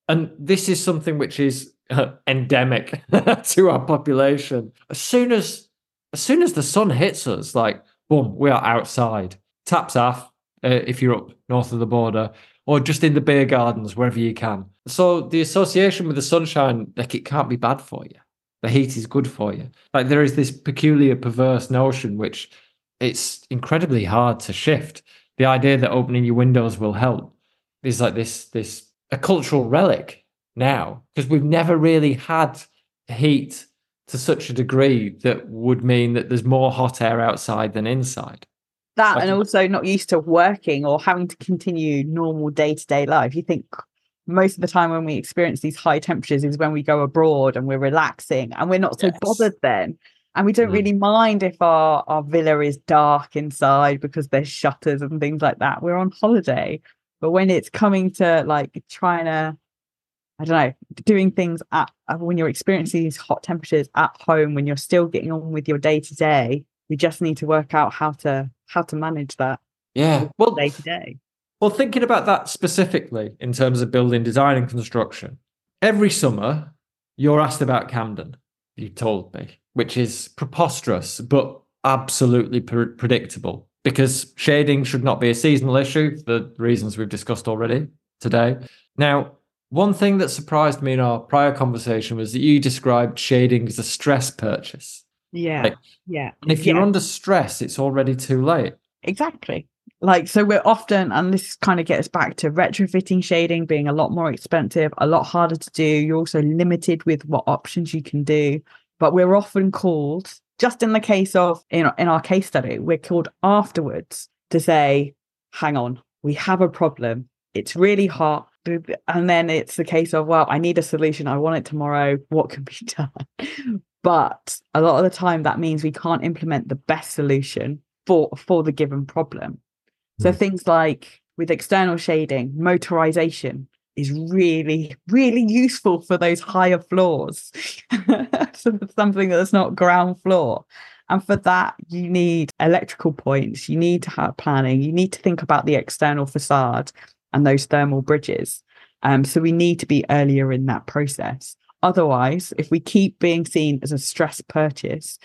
And this is something which is Uh, endemic to our population. As soon as as soon as the sun hits us, like, boom, we are outside. Taps off uh, if you're up north of the border, or just in the beer gardens, wherever you can. So the association with the sunshine, like, it can't be bad for you. The heat is good for you. Like, there is this peculiar, perverse notion, which it's incredibly hard to shift. The idea that opening your windows will help is like this, this a cultural relic. Now, because we've never really had heat to such a degree that would mean that there's more hot air outside than inside. That like, and also not used to working or having to continue normal day-to-day life. You think most of the time when we experience these high temperatures is when we go abroad and we're relaxing and we're not so yes. bothered then. And we don't mm. really mind if our, our villa is dark inside because there's shutters and things like that. We're on holiday. But when it's coming to like trying to I don't know, doing things at when you're experiencing these hot temperatures at home, when you're still getting on with your day to day, we just need to work out how to how to manage that. Yeah, well, day to day. Well, thinking about that specifically in terms of building design and construction, every summer you're asked about Camden. You told me, which is preposterous, but absolutely pre- predictable because shading should not be a seasonal issue for the reasons we've discussed already today. Now. One thing that surprised me in our prior conversation was that you described shading as a stress purchase. Yeah, like, yeah. And if yeah. you're under stress, it's already too late. Exactly. Like, so we're often, and this kind of gets back to retrofitting shading being a lot more expensive, a lot harder to do. You're also limited with what options you can do. But we're often called, just in the case of, in our, in our case study, we're called afterwards to say, hang on, we have a problem. It's really hot. And then it's the case of, well, I need a solution. I want it tomorrow. What can be done? But a lot of the time that means we can't implement the best solution for, for the given problem. Mm. So things like with external shading, motorization is really, really useful for those higher floors. So that's something that's not ground floor. And for that, you need electrical points. You need to have planning. You need to think about the external facade and those thermal bridges. Um, so we need to be earlier in that process. Otherwise, if we keep being seen as a stress purchase,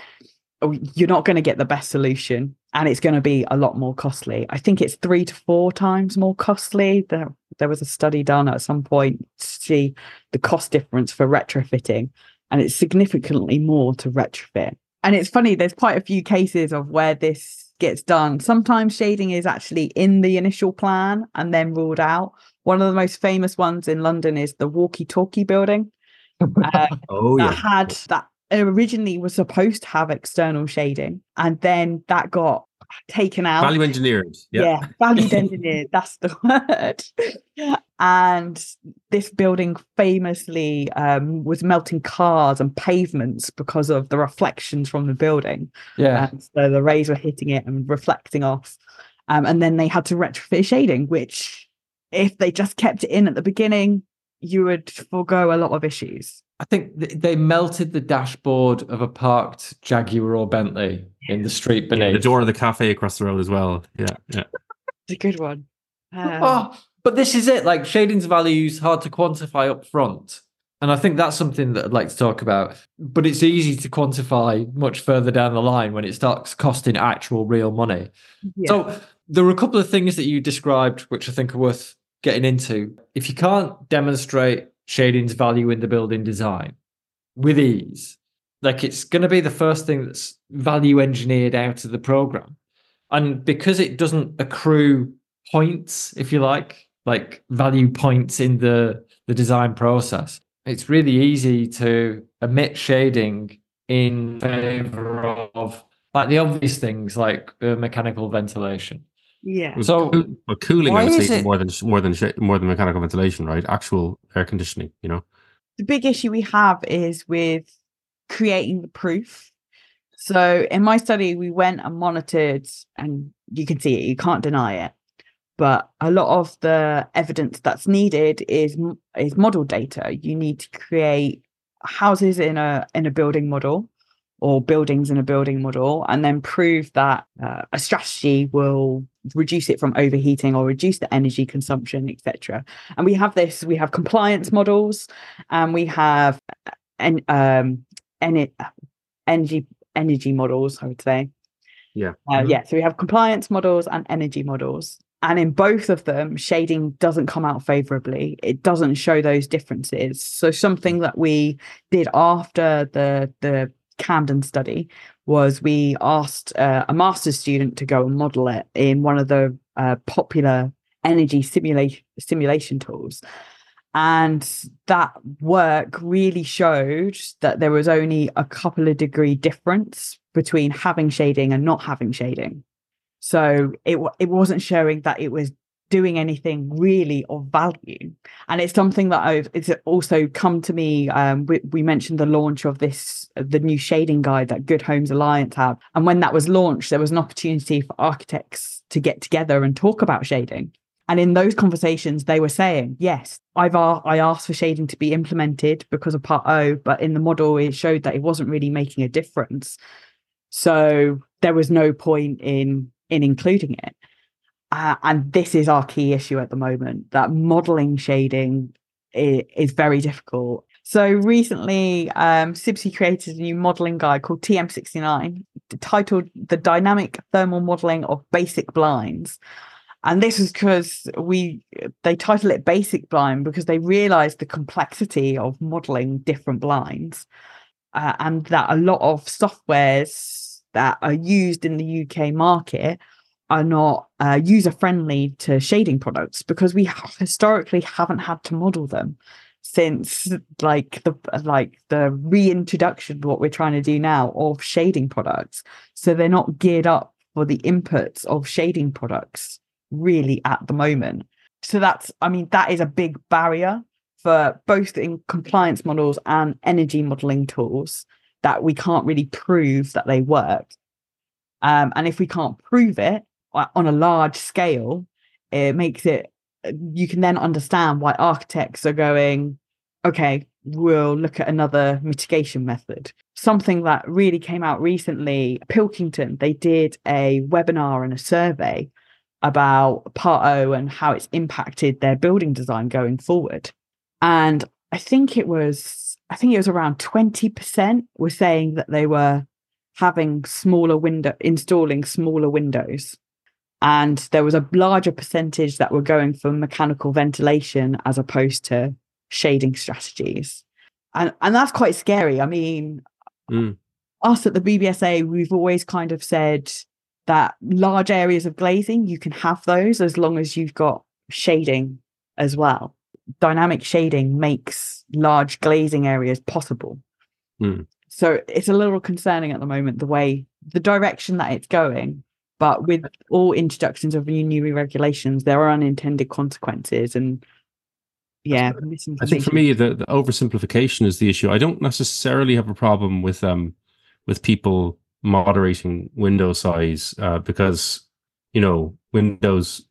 you're not going to get the best solution, and it's going to be a lot more costly. I think it's three to four times more costly. There, there was a study done at some point to see the cost difference for retrofitting, and it's significantly more to retrofit. And it's funny, there's quite a few cases of where this gets done. Sometimes shading is actually in the initial plan and then ruled out. One of the most famous ones in London is the Walkie Talkie building. Uh, oh, that yeah. had that originally was supposed to have external shading, and then that got taken out. Value engineered. Yep. Yeah, valued engineered. That's the word. Yeah. And this building famously um, was melting cars and pavements because of the reflections from the building. Yeah. And so the rays were hitting it and reflecting off. Um, and then they had to retrofit shading, which if they just kept it in at the beginning, you would forego a lot of issues. I think th- they melted the dashboard of a parked Jaguar or Bentley in the street beneath. Yeah, the door of the cafe across the road as well. Yeah, yeah. It's a good one. Um, oh, but this is it. Like, shading's values hard to quantify up front. And I think that's something that I'd like to talk about. But it's easy to quantify much further down the line when it starts costing actual real money. Yeah. So there were a couple of things that you described, which I think are worth getting into. If you can't demonstrate shading's value in the building design with ease, like, it's going to be the first thing that's value engineered out of the program. And because it doesn't accrue points, if you like, like value points in the, the design process, it's really easy to omit shading in favor of like the obvious things like uh, mechanical ventilation. Yeah. So, well, cooling, I would say, more than more than more than mechanical ventilation, right? Actual air conditioning, you know. The big issue we have is with creating the proof. So, in my study, we went and monitored, and you can see it; you can't deny it. But a lot of the evidence that's needed is is model data. You need to create houses in a in a building model, or buildings in a building model, and then prove that uh, a strategy will reduce it from overheating or reduce the energy consumption, et cetera. And we have this, we have compliance models, and we have en- um, en- energy energy models, I would say. Yeah. Uh, yeah. So we have compliance models and energy models. And in both of them, shading doesn't come out favorably. It doesn't show those differences. So something that we did after the the Camden study was we asked uh, a master's student to go and model it in one of the uh, popular energy simula- simulation tools. And that work really showed that there was only a couple of degree difference between having shading and not having shading. So it, w- it wasn't showing that it was doing anything really of value. And it's something that I've it's also come to me. Um, we, we mentioned the launch of this, the new shading guide that Good Homes Alliance have. And when that was launched, there was an opportunity for architects to get together and talk about shading. And in those conversations, they were saying, yes, I've uh, I asked for shading to be implemented because of Part O, but in the model, it showed that it wasn't really making a difference. So there was no point in in including it. Uh, and this is our key issue at the moment, that modelling shading is, is very difficult. So recently, um, CIBSE created a new modelling guide called T M sixty-nine, titled The Dynamic Thermal Modelling of Basic Blinds. And this is because we they title it Basic Blind because they realised the complexity of modelling different blinds, uh, and that a lot of softwares that are used in the U K market are not uh, user-friendly to shading products because we have historically haven't had to model them since like the like the reintroduction, what we're trying to do now, of shading products. So they're not geared up for the inputs of shading products really at the moment. So that's, I mean, that is a big barrier for both in compliance models and energy modeling tools that we can't really prove that they work. Um, and if we can't prove it on a large scale, it makes it, you can then understand why architects are going, okay, we'll look at another mitigation method. Something that really came out recently, Pilkington, they did a webinar and a survey about Part O and how it's impacted their building design going forward. And I think it was, I think it was around twenty percent were saying that they were having smaller window, installing smaller windows. And there was a larger percentage that were going for mechanical ventilation as opposed to shading strategies. And and that's quite scary. I mean, mm. us at the B B S A, we've always kind of said that large areas of glazing, you can have those as long as you've got shading as well. Dynamic shading makes large glazing areas possible. Mm. So it's a little concerning at the moment, the way, the direction that it's going. But with all introductions of new regulations, there are unintended consequences. And yeah, I think for me, the, the oversimplification is the issue. I don't necessarily have a problem with um with people moderating window size uh, because, you know, windows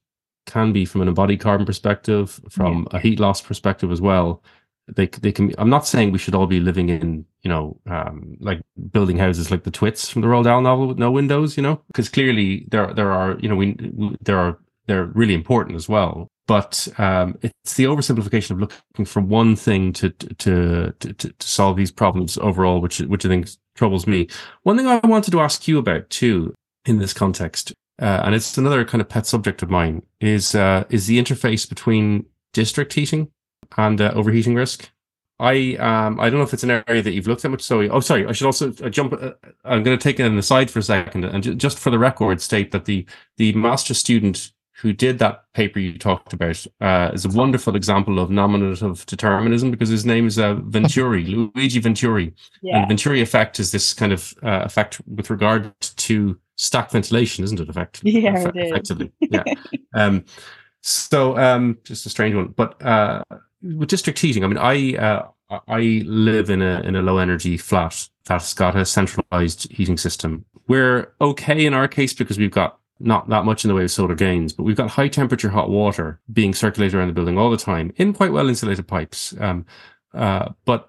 can be, from an embodied carbon perspective, from yeah. a heat loss perspective as well. They they can. Be, I'm not saying we should all be living in, you know, um, like building houses like the Twits from the Roald Dahl novel with no windows, you know, because clearly there there are, you know, we there are they're really important as well. But um, it's the oversimplification of looking for one thing to to to, to solve these problems overall, which which I think troubles me. One thing I wanted to ask you about too in this context, uh, and it's another kind of pet subject of mine, is uh, is the interface between district heating and uh, overheating risk. I um I don't know if it's an area that you've looked at much. So oh, sorry. I should also uh, jump. Uh, I'm going to take an aside for a second, and ju- just for the record, state that the the master student who did that paper you talked about uh, is a wonderful example of nominative determinism, because his name is uh, Venturi, Luigi Venturi, yeah. And Venturi effect is this kind of uh, effect with regard to stack ventilation, isn't it? Effectively, yeah, Effect- it is. Effectively, yeah. um, so um, just a strange one, but. Uh, With district heating, I mean, I uh, I live in a in a low energy flat that's got a centralized heating system. We're okay in our case because we've got not that much in the way of solar gains, but we've got high temperature hot water being circulated around the building all the time in quite well insulated pipes. Um, uh, but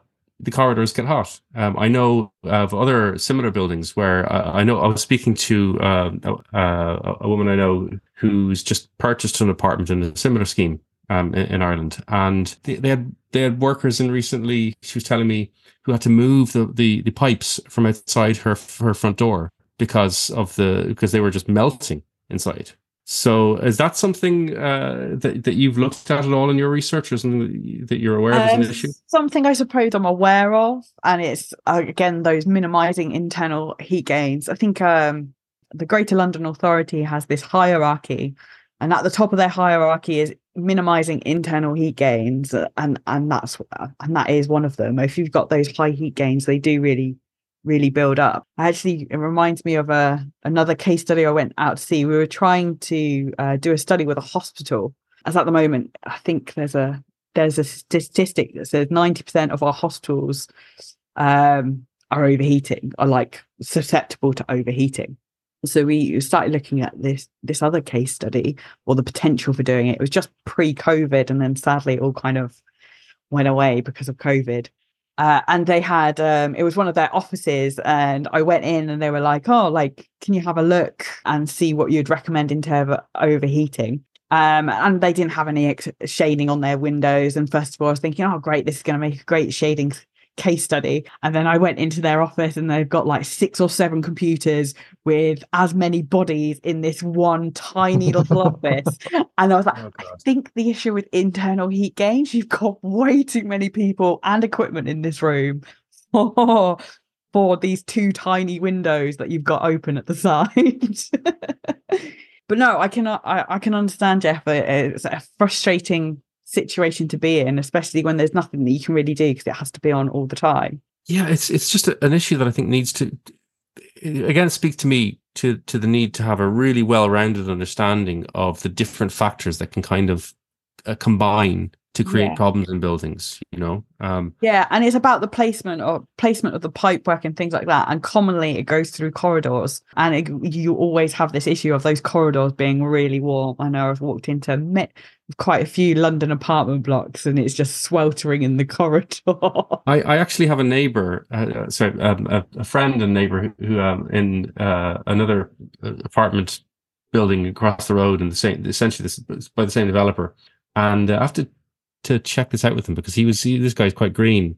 the corridors get hot. Um, I know of other similar buildings where uh, I know I was speaking to uh, uh, a woman I know who's just purchased an apartment in a similar scheme. Um, in, in Ireland, and they, they had they had workers in recently. She was telling me who had to move the, the, the pipes from outside her her front door because of the because they were just melting inside. So is that something uh, that that you've looked at at all in your research, or something that you're aware of um, as an issue? Something I suppose I'm aware of, and it's again those minimising internal heat gains. I think um, the Greater London Authority has this hierarchy, and at the top of their hierarchy is minimizing internal heat gains, and and that's and that is one of them. If you've got those high heat gains, they do really really build up. Actually, it reminds me of a another case study I went out to see. We were trying to uh, do a study with a hospital, as at the moment I think there's a there's a statistic that says ninety percent of our hospitals um are overheating, are like susceptible to overheating. So we started looking at this this other case study, or the potential for doing it. It was just pre-COVID, and then sadly it all kind of went away because of COVID. Uh, and they had, um, it was one of their offices, and I went in and they were like, oh, like, can you have a look and see what you'd recommend in terms of overheating? Um, and they didn't have any ex- shading on their windows. And first of all, I was thinking, oh, great, this is going to make a great shading case study. And then I went into their office and they've got like six or seven computers with as many bodies in this one tiny little office. And I was like, oh, I think the issue with internal heat gains, you've got way too many people and equipment in this room for, for these two tiny windows that you've got open at the side. But no, I can, I, I can understand, Jeff. It's a frustrating situation to be in, especially when there's nothing that you can really do because it has to be on all the time. Yeah, it's it's just a, an issue that I think needs to, again, speak to me to to the need to have a really well-rounded understanding of the different factors that can kind of uh, combine to create yeah. problems in buildings, you know? Um, yeah, and it's about the placement or placement of the pipework and things like that. And commonly it goes through corridors, and it, you always have this issue of those corridors being really warm. I know I've walked into me- quite a few London apartment blocks and it's just sweltering in the corridor. I, I actually have a neighbour, uh, sorry, um, a, a friend and neighbour who, who um, in uh, another apartment building across the road, and the same, essentially this by the same developer. And uh, after to check this out with him, because he was he, this guy's quite green,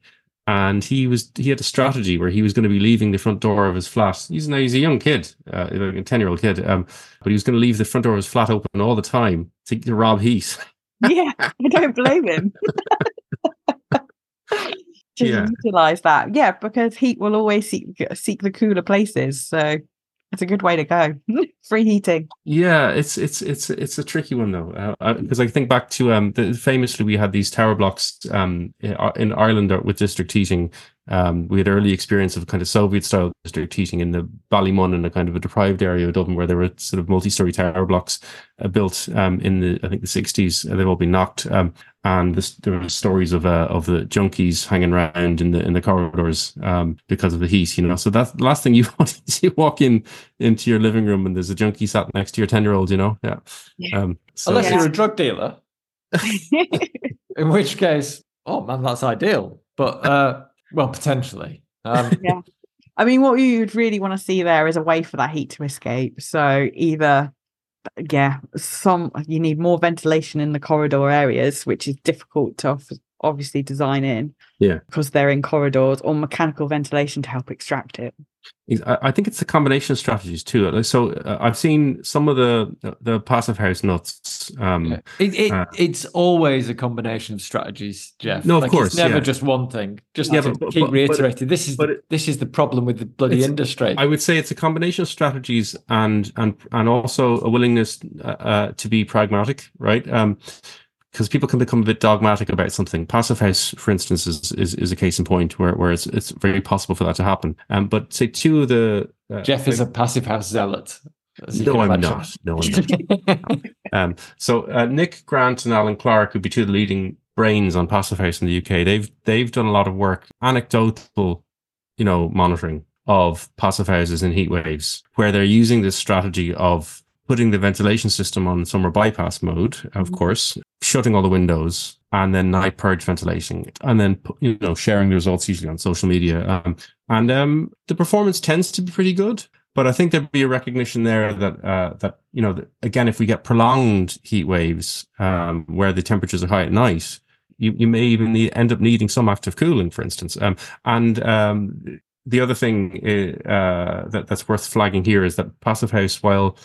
and he was he had a strategy where he was going to be leaving the front door of his flat. He's now he's a young kid, uh, a ten-year-old kid, um, but he was going to leave the front door of his flat open all the time to, to rob heat. Yeah, I don't blame him. to yeah. Utilize that, yeah, because heat will always seek seek the cooler places. So it's a good way to go. Free heating. Yeah, it's it's it's it's a tricky one though, because uh, I, I think back to um, the, famously we had these tower blocks um, in, in Ireland with district heating. Um, we had early experience of kind of Soviet style district heating in the Ballymun, in a kind of a deprived area of Dublin where there were sort of multi-story tower blocks uh, built um, in the I think the sixties. Uh, they've all been knocked, um, and this, there were stories of uh, of the junkies hanging around in the in the corridors um, because of the heat. You know, so that's the last thing you want is you walk in into your living room and there's a junkie sat next to your ten-year-old. You know, yeah. yeah. Um, so, Unless yeah. you're a drug dealer, in which case, oh man, that's ideal. But uh, Well, potentially. Um, yeah. I mean, what you'd really want to see there is a way for that heat to escape. So either, yeah, some you need more ventilation in the corridor areas, which is difficult to obviously design in yeah, because they're in corridors, or mechanical ventilation to help extract it. I think it's a combination of strategies too. So uh, I've seen some of the the passive house nuts. Um, yeah. it, it, uh, it's always a combination of strategies, Jeff. No, of like, course, it's never yeah. just one thing. Just yeah, to but, keep but, reiterating, but, this is but it, this is the problem with the bloody industry. I would say it's a combination of strategies and and and also a willingness uh, to be pragmatic, right? Um, Because people can become a bit dogmatic about something. Passive house, for instance, is is, is a case in point where, where it's it's very possible for that to happen. Um, but say two of the uh, Jeff is like, a passive house zealot. No, I'm not. No, I'm not. um, so uh, Nick Grant and Alan Clark would be two of the leading brains on passive house in the U K. They've they've done a lot of work, anecdotal, you know, monitoring of passive houses in heat waves, where they're using this strategy of putting the ventilation system on summer bypass mode, of course, shutting all the windows, and then night purge ventilation, and then, you know, sharing the results usually on social media. Um, and um, the performance tends to be pretty good, but I think there'd be a recognition there that, uh, that you know, that, again, if we get prolonged heat waves um, where the temperatures are high at night, you, you may even need, end up needing some active cooling, for instance. Um, and um, the other thing uh, that, that's worth flagging here is that passive house, while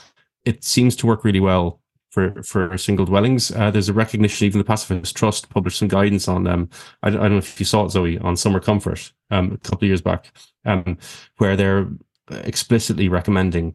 it seems to work really well for, for single dwellings, Uh, there's a recognition, even the Passive House Trust published some guidance on, um, I, don't, I don't know if you saw it, Zoe, on summer comfort um, a couple of years back, um, where they're explicitly recommending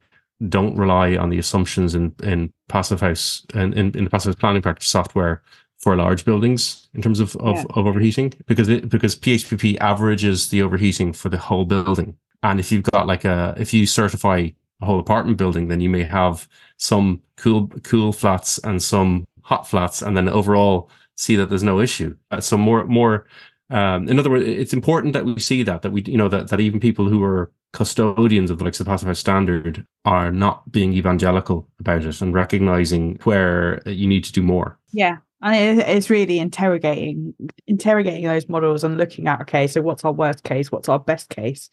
don't rely on the assumptions in, in Passive House and in, in the Passive House Planning Practice software for large buildings in terms of, of, yeah. of overheating, because it, because P H P P averages the overheating for the whole building. And if you've got like a, if you certify a whole apartment building, then you may have some cool cool flats and some hot flats, and then overall see that there's no issue. Uh, so more more um in other words, it's important that we see that that we you know that that even people who are custodians of the likes of Passive House Standard are not being evangelical about it and recognizing where you need to do more. Yeah. And it's really interrogating interrogating those models and looking at, okay, so what's our worst case, what's our best case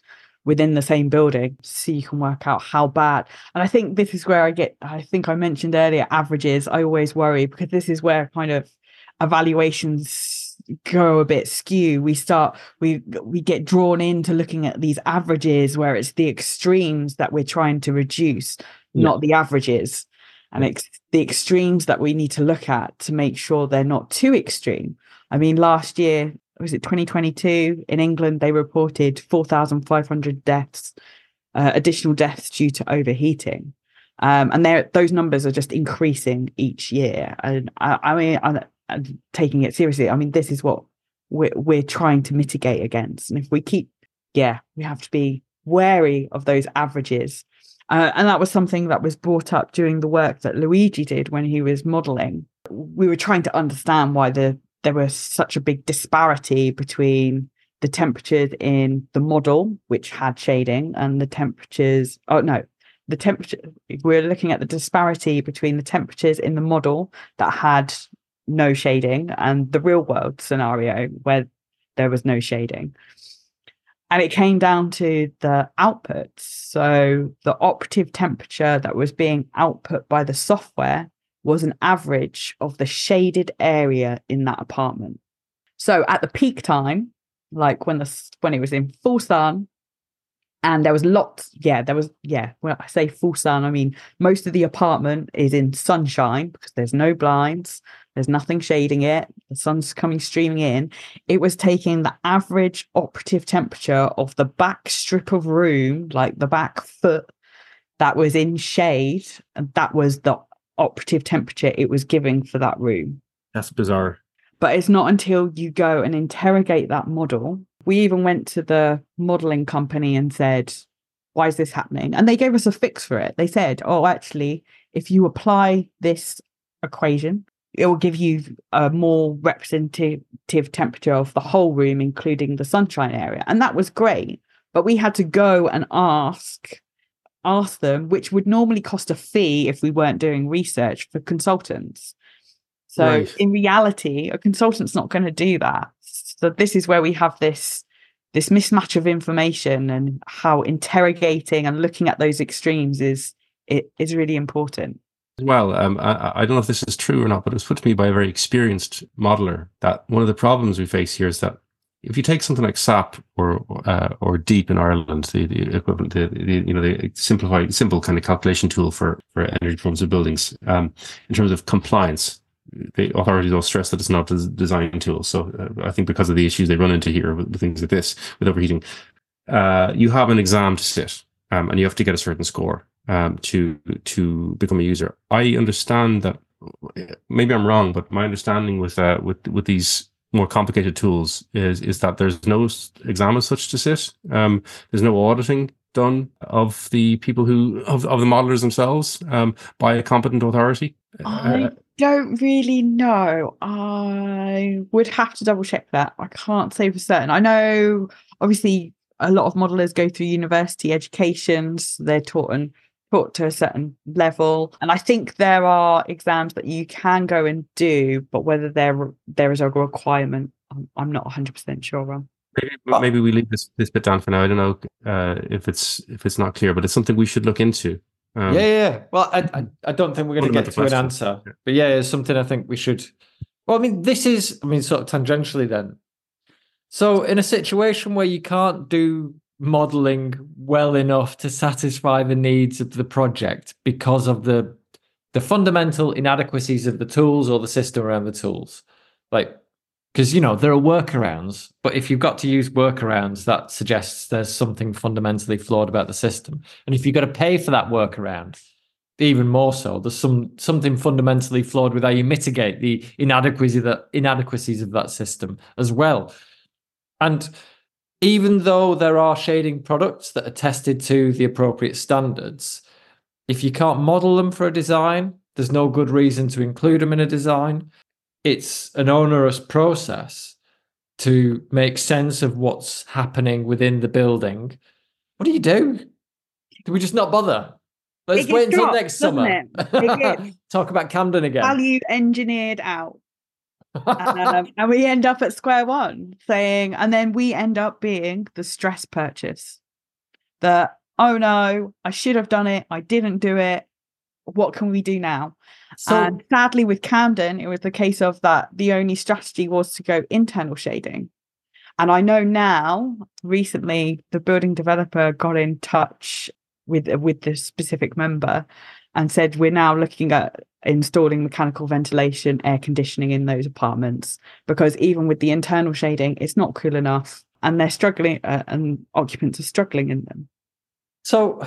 within the same building, so you can work out how bad. And I think this is where I get, I think I mentioned earlier, averages. I always worry because this is where kind of evaluations go a bit skew. We start, we we get drawn into looking at these averages where it's the extremes that we're trying to reduce, yeah. not the averages. And it's the extremes that we need to look at to make sure they're not too extreme. I mean, last year, was it twenty twenty-two in England, they reported four thousand five hundred deaths, uh, additional deaths due to overheating. Um, and those numbers are just increasing each year. And I, I mean, I'm, I'm taking it seriously. I mean, this is what we're, we're trying to mitigate against. And if we keep, yeah, we have to be wary of those averages. Uh, and that was something that was brought up during the work that Luigi did when he was modelling. We were trying to understand why the there was such a big disparity between the temperatures in the model, which had shading, and the temperatures, oh no, the temperature, we're looking at the disparity between the temperatures in the model that had no shading and the real world scenario where there was no shading. And it came down to the outputs. So the operative temperature that was being output by the software was an average of the shaded area in that apartment. So at the peak time, like when the when it was in full sun, and there was lots, yeah, there was, yeah, when I say full sun, I mean most of the apartment is in sunshine because there's no blinds, there's nothing shading it, the sun's coming streaming in. It was taking the average operative temperature of the back strip of room, like the back foot that was in shade, and that was the operative temperature it was giving for that room. That's bizarre. But it's not until you go and interrogate that model. We even went to the modelling company and said, why is this happening? And they gave us a fix for it. They said, oh, actually, if you apply this equation, it will give you a more representative temperature of the whole room, including the sunshine area. And that was great. But we had to go and ask, ask them, which would normally cost a fee if we weren't doing research for consultants. So right. In reality, a consultant's not going to do that. So this is where we have this, this mismatch of information, and how interrogating and looking at those extremes is it is really important. Well, um, I, I don't know if this is true or not, but it was put to me by a very experienced modeler that one of the problems we face here is that if you take something like S A P or uh, or DEEP in Ireland, the, the equivalent, the, the you know the simplified simple kind of calculation tool for for energy performance of buildings, um, in terms of compliance. The authorities all stress that it's not a design tool. So uh, I think because of the issues they run into here with, with things like this, with overheating, uh, you have an exam to sit, um, and you have to get a certain score um, to to become a user. I understand that. Maybe I'm wrong, but my understanding with uh, with with these more complicated tools is is that there's no exam as such to sit. Um, there's no auditing done of the people who of, of the modelers themselves um, by a competent authority. I- uh, Don't really know. I would have to double check that. I can't say for certain. I know, obviously, a lot of modellers go through university educations. They're taught and taught to a certain level, and I think there are exams that you can go and do. But whether there there is a requirement, I'm, I'm not one hundred percent sure on. Maybe, maybe we leave this this bit down for now. I don't know uh, if it's if it's not clear, but it's something we should look into. Um, yeah, yeah. Well, I, I, I don't think we're going to get to an answer, yeah. But yeah, it's something I think we should. Well, I mean, this is, I mean, sort of tangentially then. So, in a situation where you can't do modelling well enough to satisfy the needs of the project because of the the fundamental inadequacies of the tools or the system around the tools, like because you know there are workarounds, but if you've got to use workarounds, that suggests there's something fundamentally flawed about the system. And if you've got to pay for that workaround, even more so, there's some something fundamentally flawed with how you mitigate the inadequacy that inadequacies of that system as well. And even though there are shading products that are tested to the appropriate standards, if you can't model them for a design, there's no good reason to include them in a design. It's an onerous process to make sense of what's happening within the building. What do you do? Do we just not bother? Let's wait until dropped, next summer. It? It Talk about Camden again. Value engineered out. and, um, and we end up at square one saying, and then we end up being the stress purchase. The, oh no, I should have done it. I didn't do it. What can we do now? So, and sadly with Camden, it was the case of that the only strategy was to go internal shading. And I know now, recently, the building developer got in touch with, with the specific member and said, we're now looking at installing mechanical ventilation, air conditioning in those apartments, because even with the internal shading, it's not cool enough and they're struggling uh, and occupants are struggling in them. So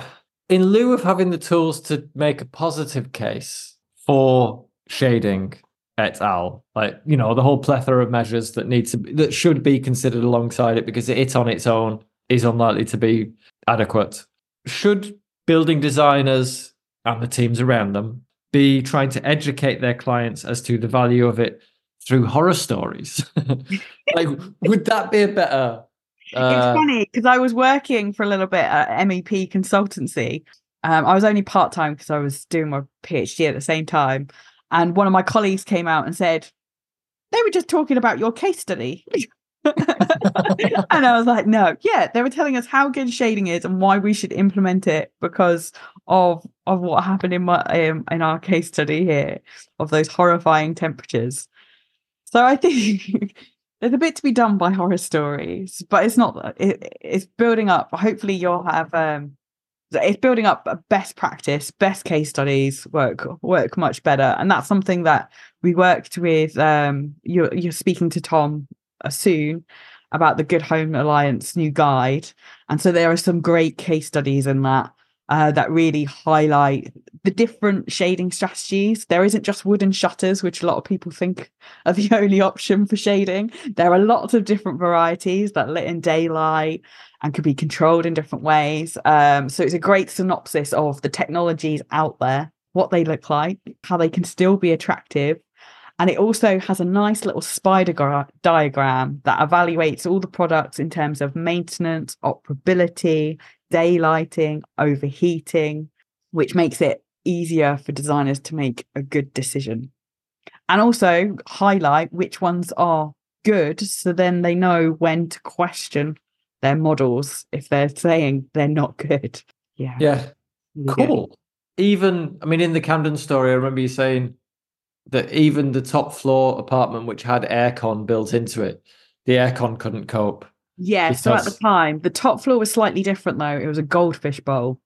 in lieu of having the tools to make a positive case, or shading et al, like, you know, the whole plethora of measures that needs to be, that should be considered alongside it, because it on its own is unlikely to be adequate. Should building designers and the teams around them be trying to educate their clients as to the value of it through horror stories. Like, would that be a better? Uh... It's funny because I was working for a little bit at M E P consultancy. Um, I was only part time because I was doing my PhD at the same time, and one of my colleagues came out and said, "They were just talking about your case study." And I was like, no, yeah, they were telling us how good shading is and why we should implement it because of of what happened in my um, in our case study here of those horrifying temperatures. So I think there's a bit to be done by horror stories, but it's not. It, it's building up. Hopefully, you'll have. Um, it's building up best practice, best case studies work work much better, and that's something that we worked with. Um, you're you're speaking to Tom soon about the Good Home Alliance new guide, and so there are some great case studies in that uh, that really highlight the different shading strategies. There isn't just wooden shutters, which a lot of people think are the only option for shading. There are lots of different varieties that lit in daylight and could be controlled in different ways. Um, so it's a great synopsis of the technologies out there, what they look like, how they can still be attractive. And it also has a nice little spider gra- diagram that evaluates all the products in terms of maintenance, operability, daylighting, overheating, which makes it easier for designers to make a good decision. And also highlight which ones are good, so then they know when to question their models if they're saying they're not good. Yeah. Yeah. Cool. Yeah. Even, I mean, in the Camden story, I remember you saying, that even the top floor apartment, which had aircon built into it, the aircon couldn't cope. Yeah, because... so at the time, the top floor was slightly different, though. It was a goldfish bowl.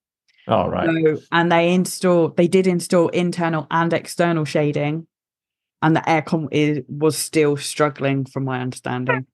Oh, right. So, and they installed, they did install internal and external shading, and the aircon is, was still struggling, from my understanding.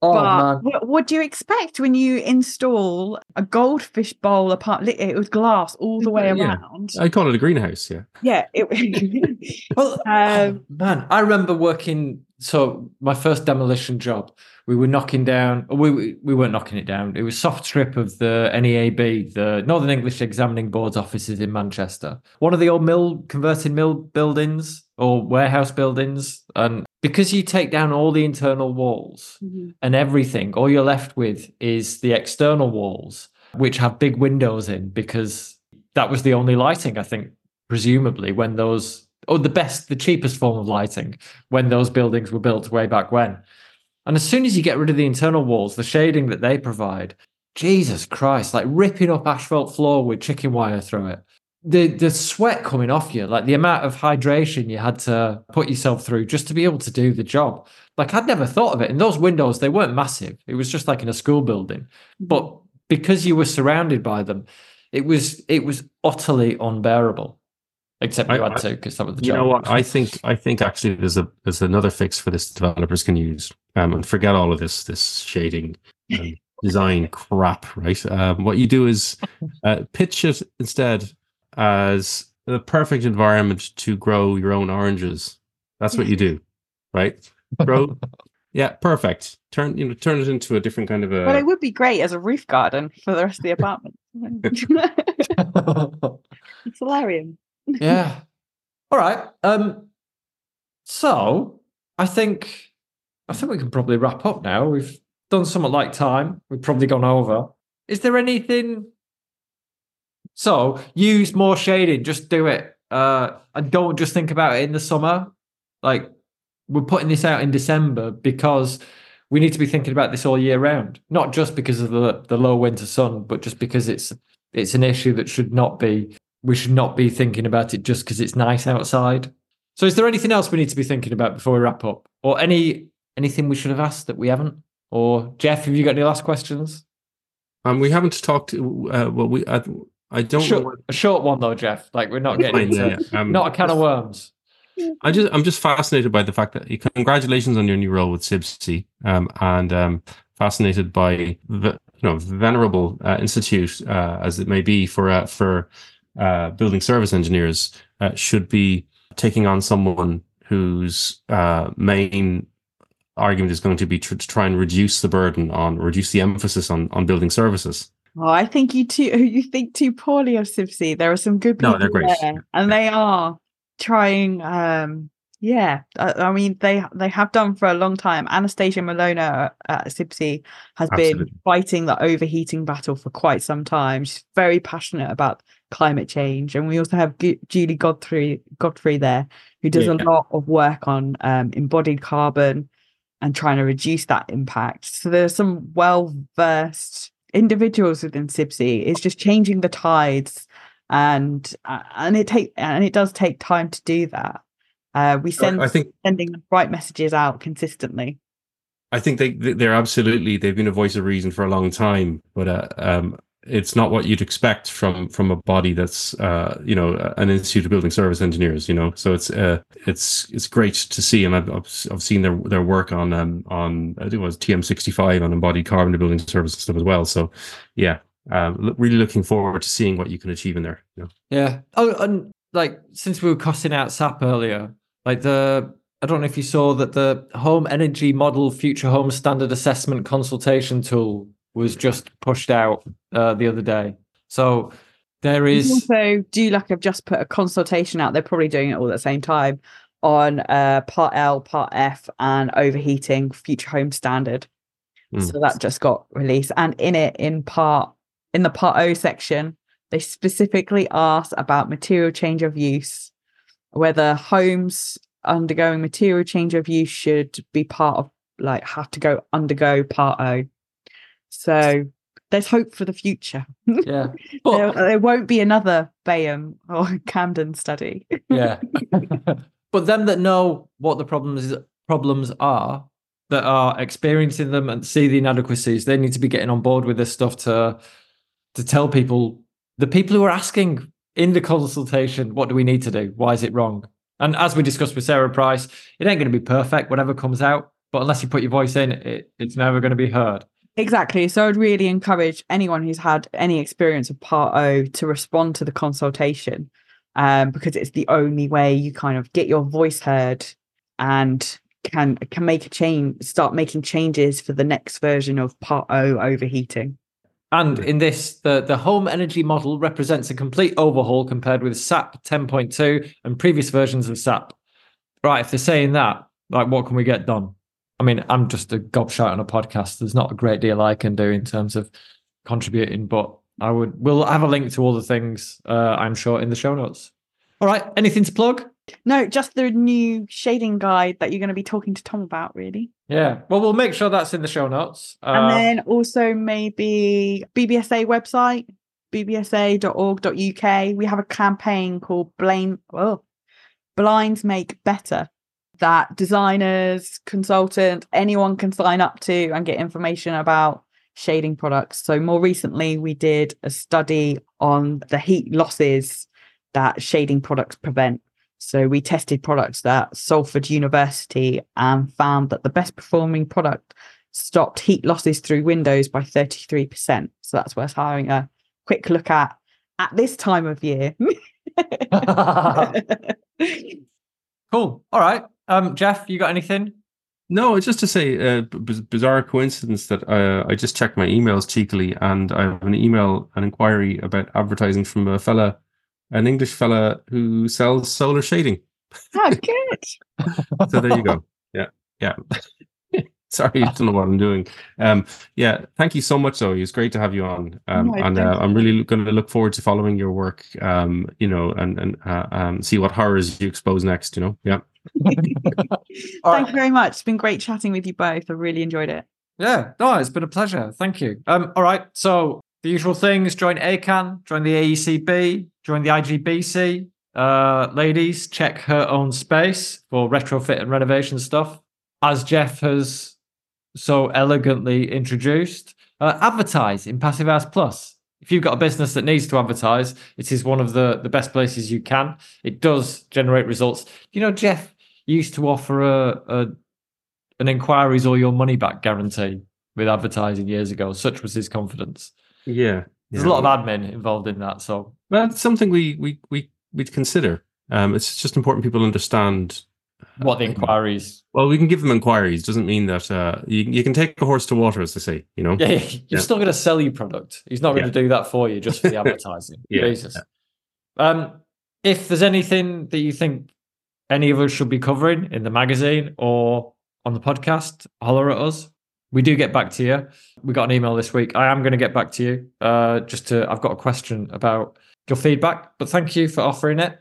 Oh, but man. What do you expect when you install a goldfish bowl apart? It was glass all the way around. Yeah. I call it a greenhouse, yeah. Yeah. It, well, um, oh, man, I remember working, so my first demolition job, we were knocking down, we, we, we weren't knocking it down, it was soft strip of the N E A B, the Northern English Examining Board's offices in Manchester. One of the old mill, converted mill buildings or warehouse buildings, and because you take down all the internal walls mm-hmm. and everything, all you're left with is the external walls, which have big windows in, because that was the only lighting, I think, presumably, when those, or the best, the cheapest form of lighting, when those buildings were built way back when. And as soon as you get rid of the internal walls, the shading that they provide, Jesus Christ, like ripping up asphalt floor with chicken wire through it. The the sweat coming off you, like the amount of hydration you had to put yourself through just to be able to do the job. Like, I'd never thought of it. And those windows, they weren't massive. It was just like in a school building. But because you were surrounded by them, it was it was utterly unbearable. Except you I, had to, because that was the job. You know what? I think I think actually there's a there's another fix for this developers can use. Um, and forget all of this this shading. Um, design crap, right? Um, what you do is uh, pitch it instead as the perfect environment to grow your own oranges. That's what you do, right? Grow, yeah, perfect. Turn, you know, turn it into a different kind of a. But it would be great as a roof garden for the rest of the apartment. It's hilarious. Yeah. All right. Um. So I think I think we can probably wrap up now. We've done somewhat like time. We've probably gone over. Is there anything? So use more shading, just do it. Uh, and don't just think about it in the summer. Like, we're putting this out in December because we need to be thinking about this all year round, not just because of the, the low winter sun, but just because it's it's an issue that should not be, we should not be thinking about it just because it's nice outside. So is there anything else we need to be thinking about before we wrap up? Or any anything we should have asked that we haven't? Or Jeff, have you got any last questions? Um, we haven't talked, uh, well, we... Uh, I don't short, know what... a short one though, Jeff. Like, we're not getting into it. Yeah, um, not a can of worms. I just, I'm just fascinated by the fact that you, congratulations on your new role with CIBSE, um, and um, fascinated by the, you know, venerable uh, institute uh, as it may be for uh, for uh, building service engineers uh, should be taking on someone whose uh, main argument is going to be to try and reduce the burden on, reduce the emphasis on on building services. Oh, I think you too. You think too poorly of CIBSE. There are some good people no, they're great. there, and yeah. they are trying um, Yeah, I, I mean, they they have done for a long time. Anastasia Malona at CIBSE has Absolutely. been fighting the overheating battle for quite some time. She's very passionate about climate change. And we also have G- Julie Godfrey, Godfrey there, who does yeah. a lot of work on um, embodied carbon and trying to reduce that impact. So there are some well-versed individuals within CIBSE. It's just changing the tides. And uh, and it take and it does take time to do that. Uh, we send I think, sending the right messages out consistently. I think they they're absolutely they've been a voice of reason for a long time, but uh, um, it's not what you'd expect from from a body that's uh, you know an Institute of Building Service Engineers, you know. So it's uh, it's it's great to see, and I've I've seen their their work on um, on I think it was T M sixty-five on embodied carbon to building service and stuff as well. So yeah. Um, really looking forward to seeing what you can achieve in there. You know? Yeah. Oh, and like since we were cussing out S A P earlier, like the I don't know if you saw that the Home Energy Model Future Home Standard Assessment Consultation Tool was just pushed out uh, the other day. So there is also D LAC have just put a consultation out. They're probably doing it all at the same time on uh, Part L, Part F, and overheating Future Home Standard. Mm. So that just got released, and in it, in part. In the Part O section, they specifically ask about material change of use, whether homes undergoing material change of use should be part of, like, have to go undergo Part O. So there's hope for the future. Yeah, but, there, there won't be another Bayham or Camden study. Yeah, but them that know what the problems problems are, that are experiencing them and see the inadequacies, they need to be getting on board with this stuff to. to tell people, the people who are asking in the consultation, what do we need to do? Why is it wrong? And as we discussed with Sarah Price, it ain't going to be perfect, whatever comes out. But unless you put your voice in, it, it's never going to be heard. Exactly. So I'd really encourage anyone who's had any experience of Part O to respond to the consultation, um, because it's the only way you kind of get your voice heard and can can make a change, start making changes for the next version of Part O overheating. And in this, the, the home energy model represents a complete overhaul compared with S A P ten point two and previous versions of S A P. Right, if they're saying that, like, what can we get done? I mean, I'm just a gobshite on a podcast. There's not a great deal I can do in terms of contributing, but I would. We'll have a link to all the things, uh, I'm sure, in the show notes. All right, anything to plug? No, just the new shading guide that you're going to be talking to Tom about, really. Yeah, well, we'll make sure that's in the show notes. Uh, and then also maybe B B S A website, b b s a dot org dot u k. We have a campaign called Blame, oh, Blinds Make Better that designers, consultants, anyone can sign up to and get information about shading products. So more recently, we did a study on the heat losses that shading products prevent. So we tested products at Salford University and found that the best performing product stopped heat losses through windows by thirty-three percent. So that's worth having a quick look at at this time of year. Cool. All right. Um, Jeff, you got anything? No, just to say, uh, b- bizarre coincidence that uh, I just checked my emails cheekily, and I have an email, an inquiry about advertising from a fella An English fella who sells solar shading. Oh, good. So there you go. Yeah, yeah. Sorry, I don't know what I'm doing. Um, yeah, thank you so much, Zoe. It's great to have you on, um, no, and uh, I'm really going to look forward to following your work. Um, you know, and and uh, um, see what horrors you expose next. You know, yeah. Thank you very much. It's been great chatting with you both. I really enjoyed it. Yeah, no, it's been a pleasure. Thank you. Um, all right, so. The usual things, join A C A N, join the A E C B, join the I G B C. Uh, ladies, check her own space for retrofit and renovation stuff. As Jeff has so elegantly introduced, uh, advertise in Passive House Plus. If you've got a business that needs to advertise, it is one of the, the best places you can. It does generate results. You know, Jeff used to offer a, a an inquiries or your money back guarantee with advertising years ago. Such was his confidence. Yeah, there's yeah. a lot of admin involved in that. So, well, it's something we we we we'd consider. Um, it's just important people understand what the inquiries. Well, we can give them inquiries. Doesn't mean that uh, you you can take a horse to water, as they say. You know, yeah, you're yeah. still going to sell your product. He's not going yeah. to do that for you just for the advertising. yeah. Jesus. Yeah. Um, if there's anything that you think any of us should be covering in the magazine or on the podcast, holler at us. We do get back to you. We got an email this week. I am going to get back to you. Uh, just to, I've got a question about your feedback, but thank you for offering it.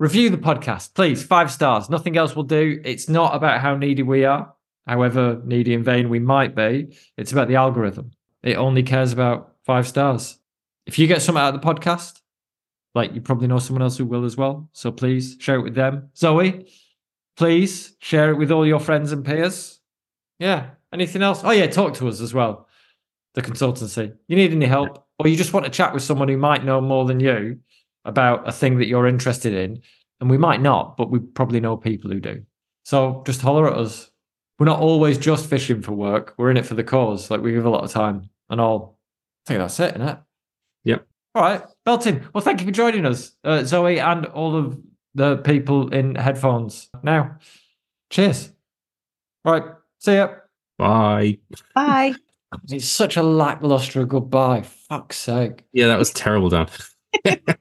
Review the podcast, please. Five stars. Nothing else will do. It's not about how needy we are, however needy and vain we might be. It's about the algorithm. It only cares about five stars. If you get something out of the podcast, like you probably know someone else who will as well, so please share it with them. Zoe, please share it with all your friends and peers. Yeah. Anything else? Oh yeah, talk to us as well. The consultancy. You need any help, or you just want to chat with someone who might know more than you about a thing that you're interested in, and we might not, but we probably know people who do. So just holler at us. We're not always just fishing for work. We're in it for the cause. Like, we give a lot of time and all. I think that's it, isn't it? Yep. All right, Belton. Well, thank you for joining us, uh, Zoe, and all of the people in headphones now. Cheers. All right. See ya. Bye. Bye. It's such a lackluster goodbye. Fuck's sake. Yeah, that was terrible, Dan.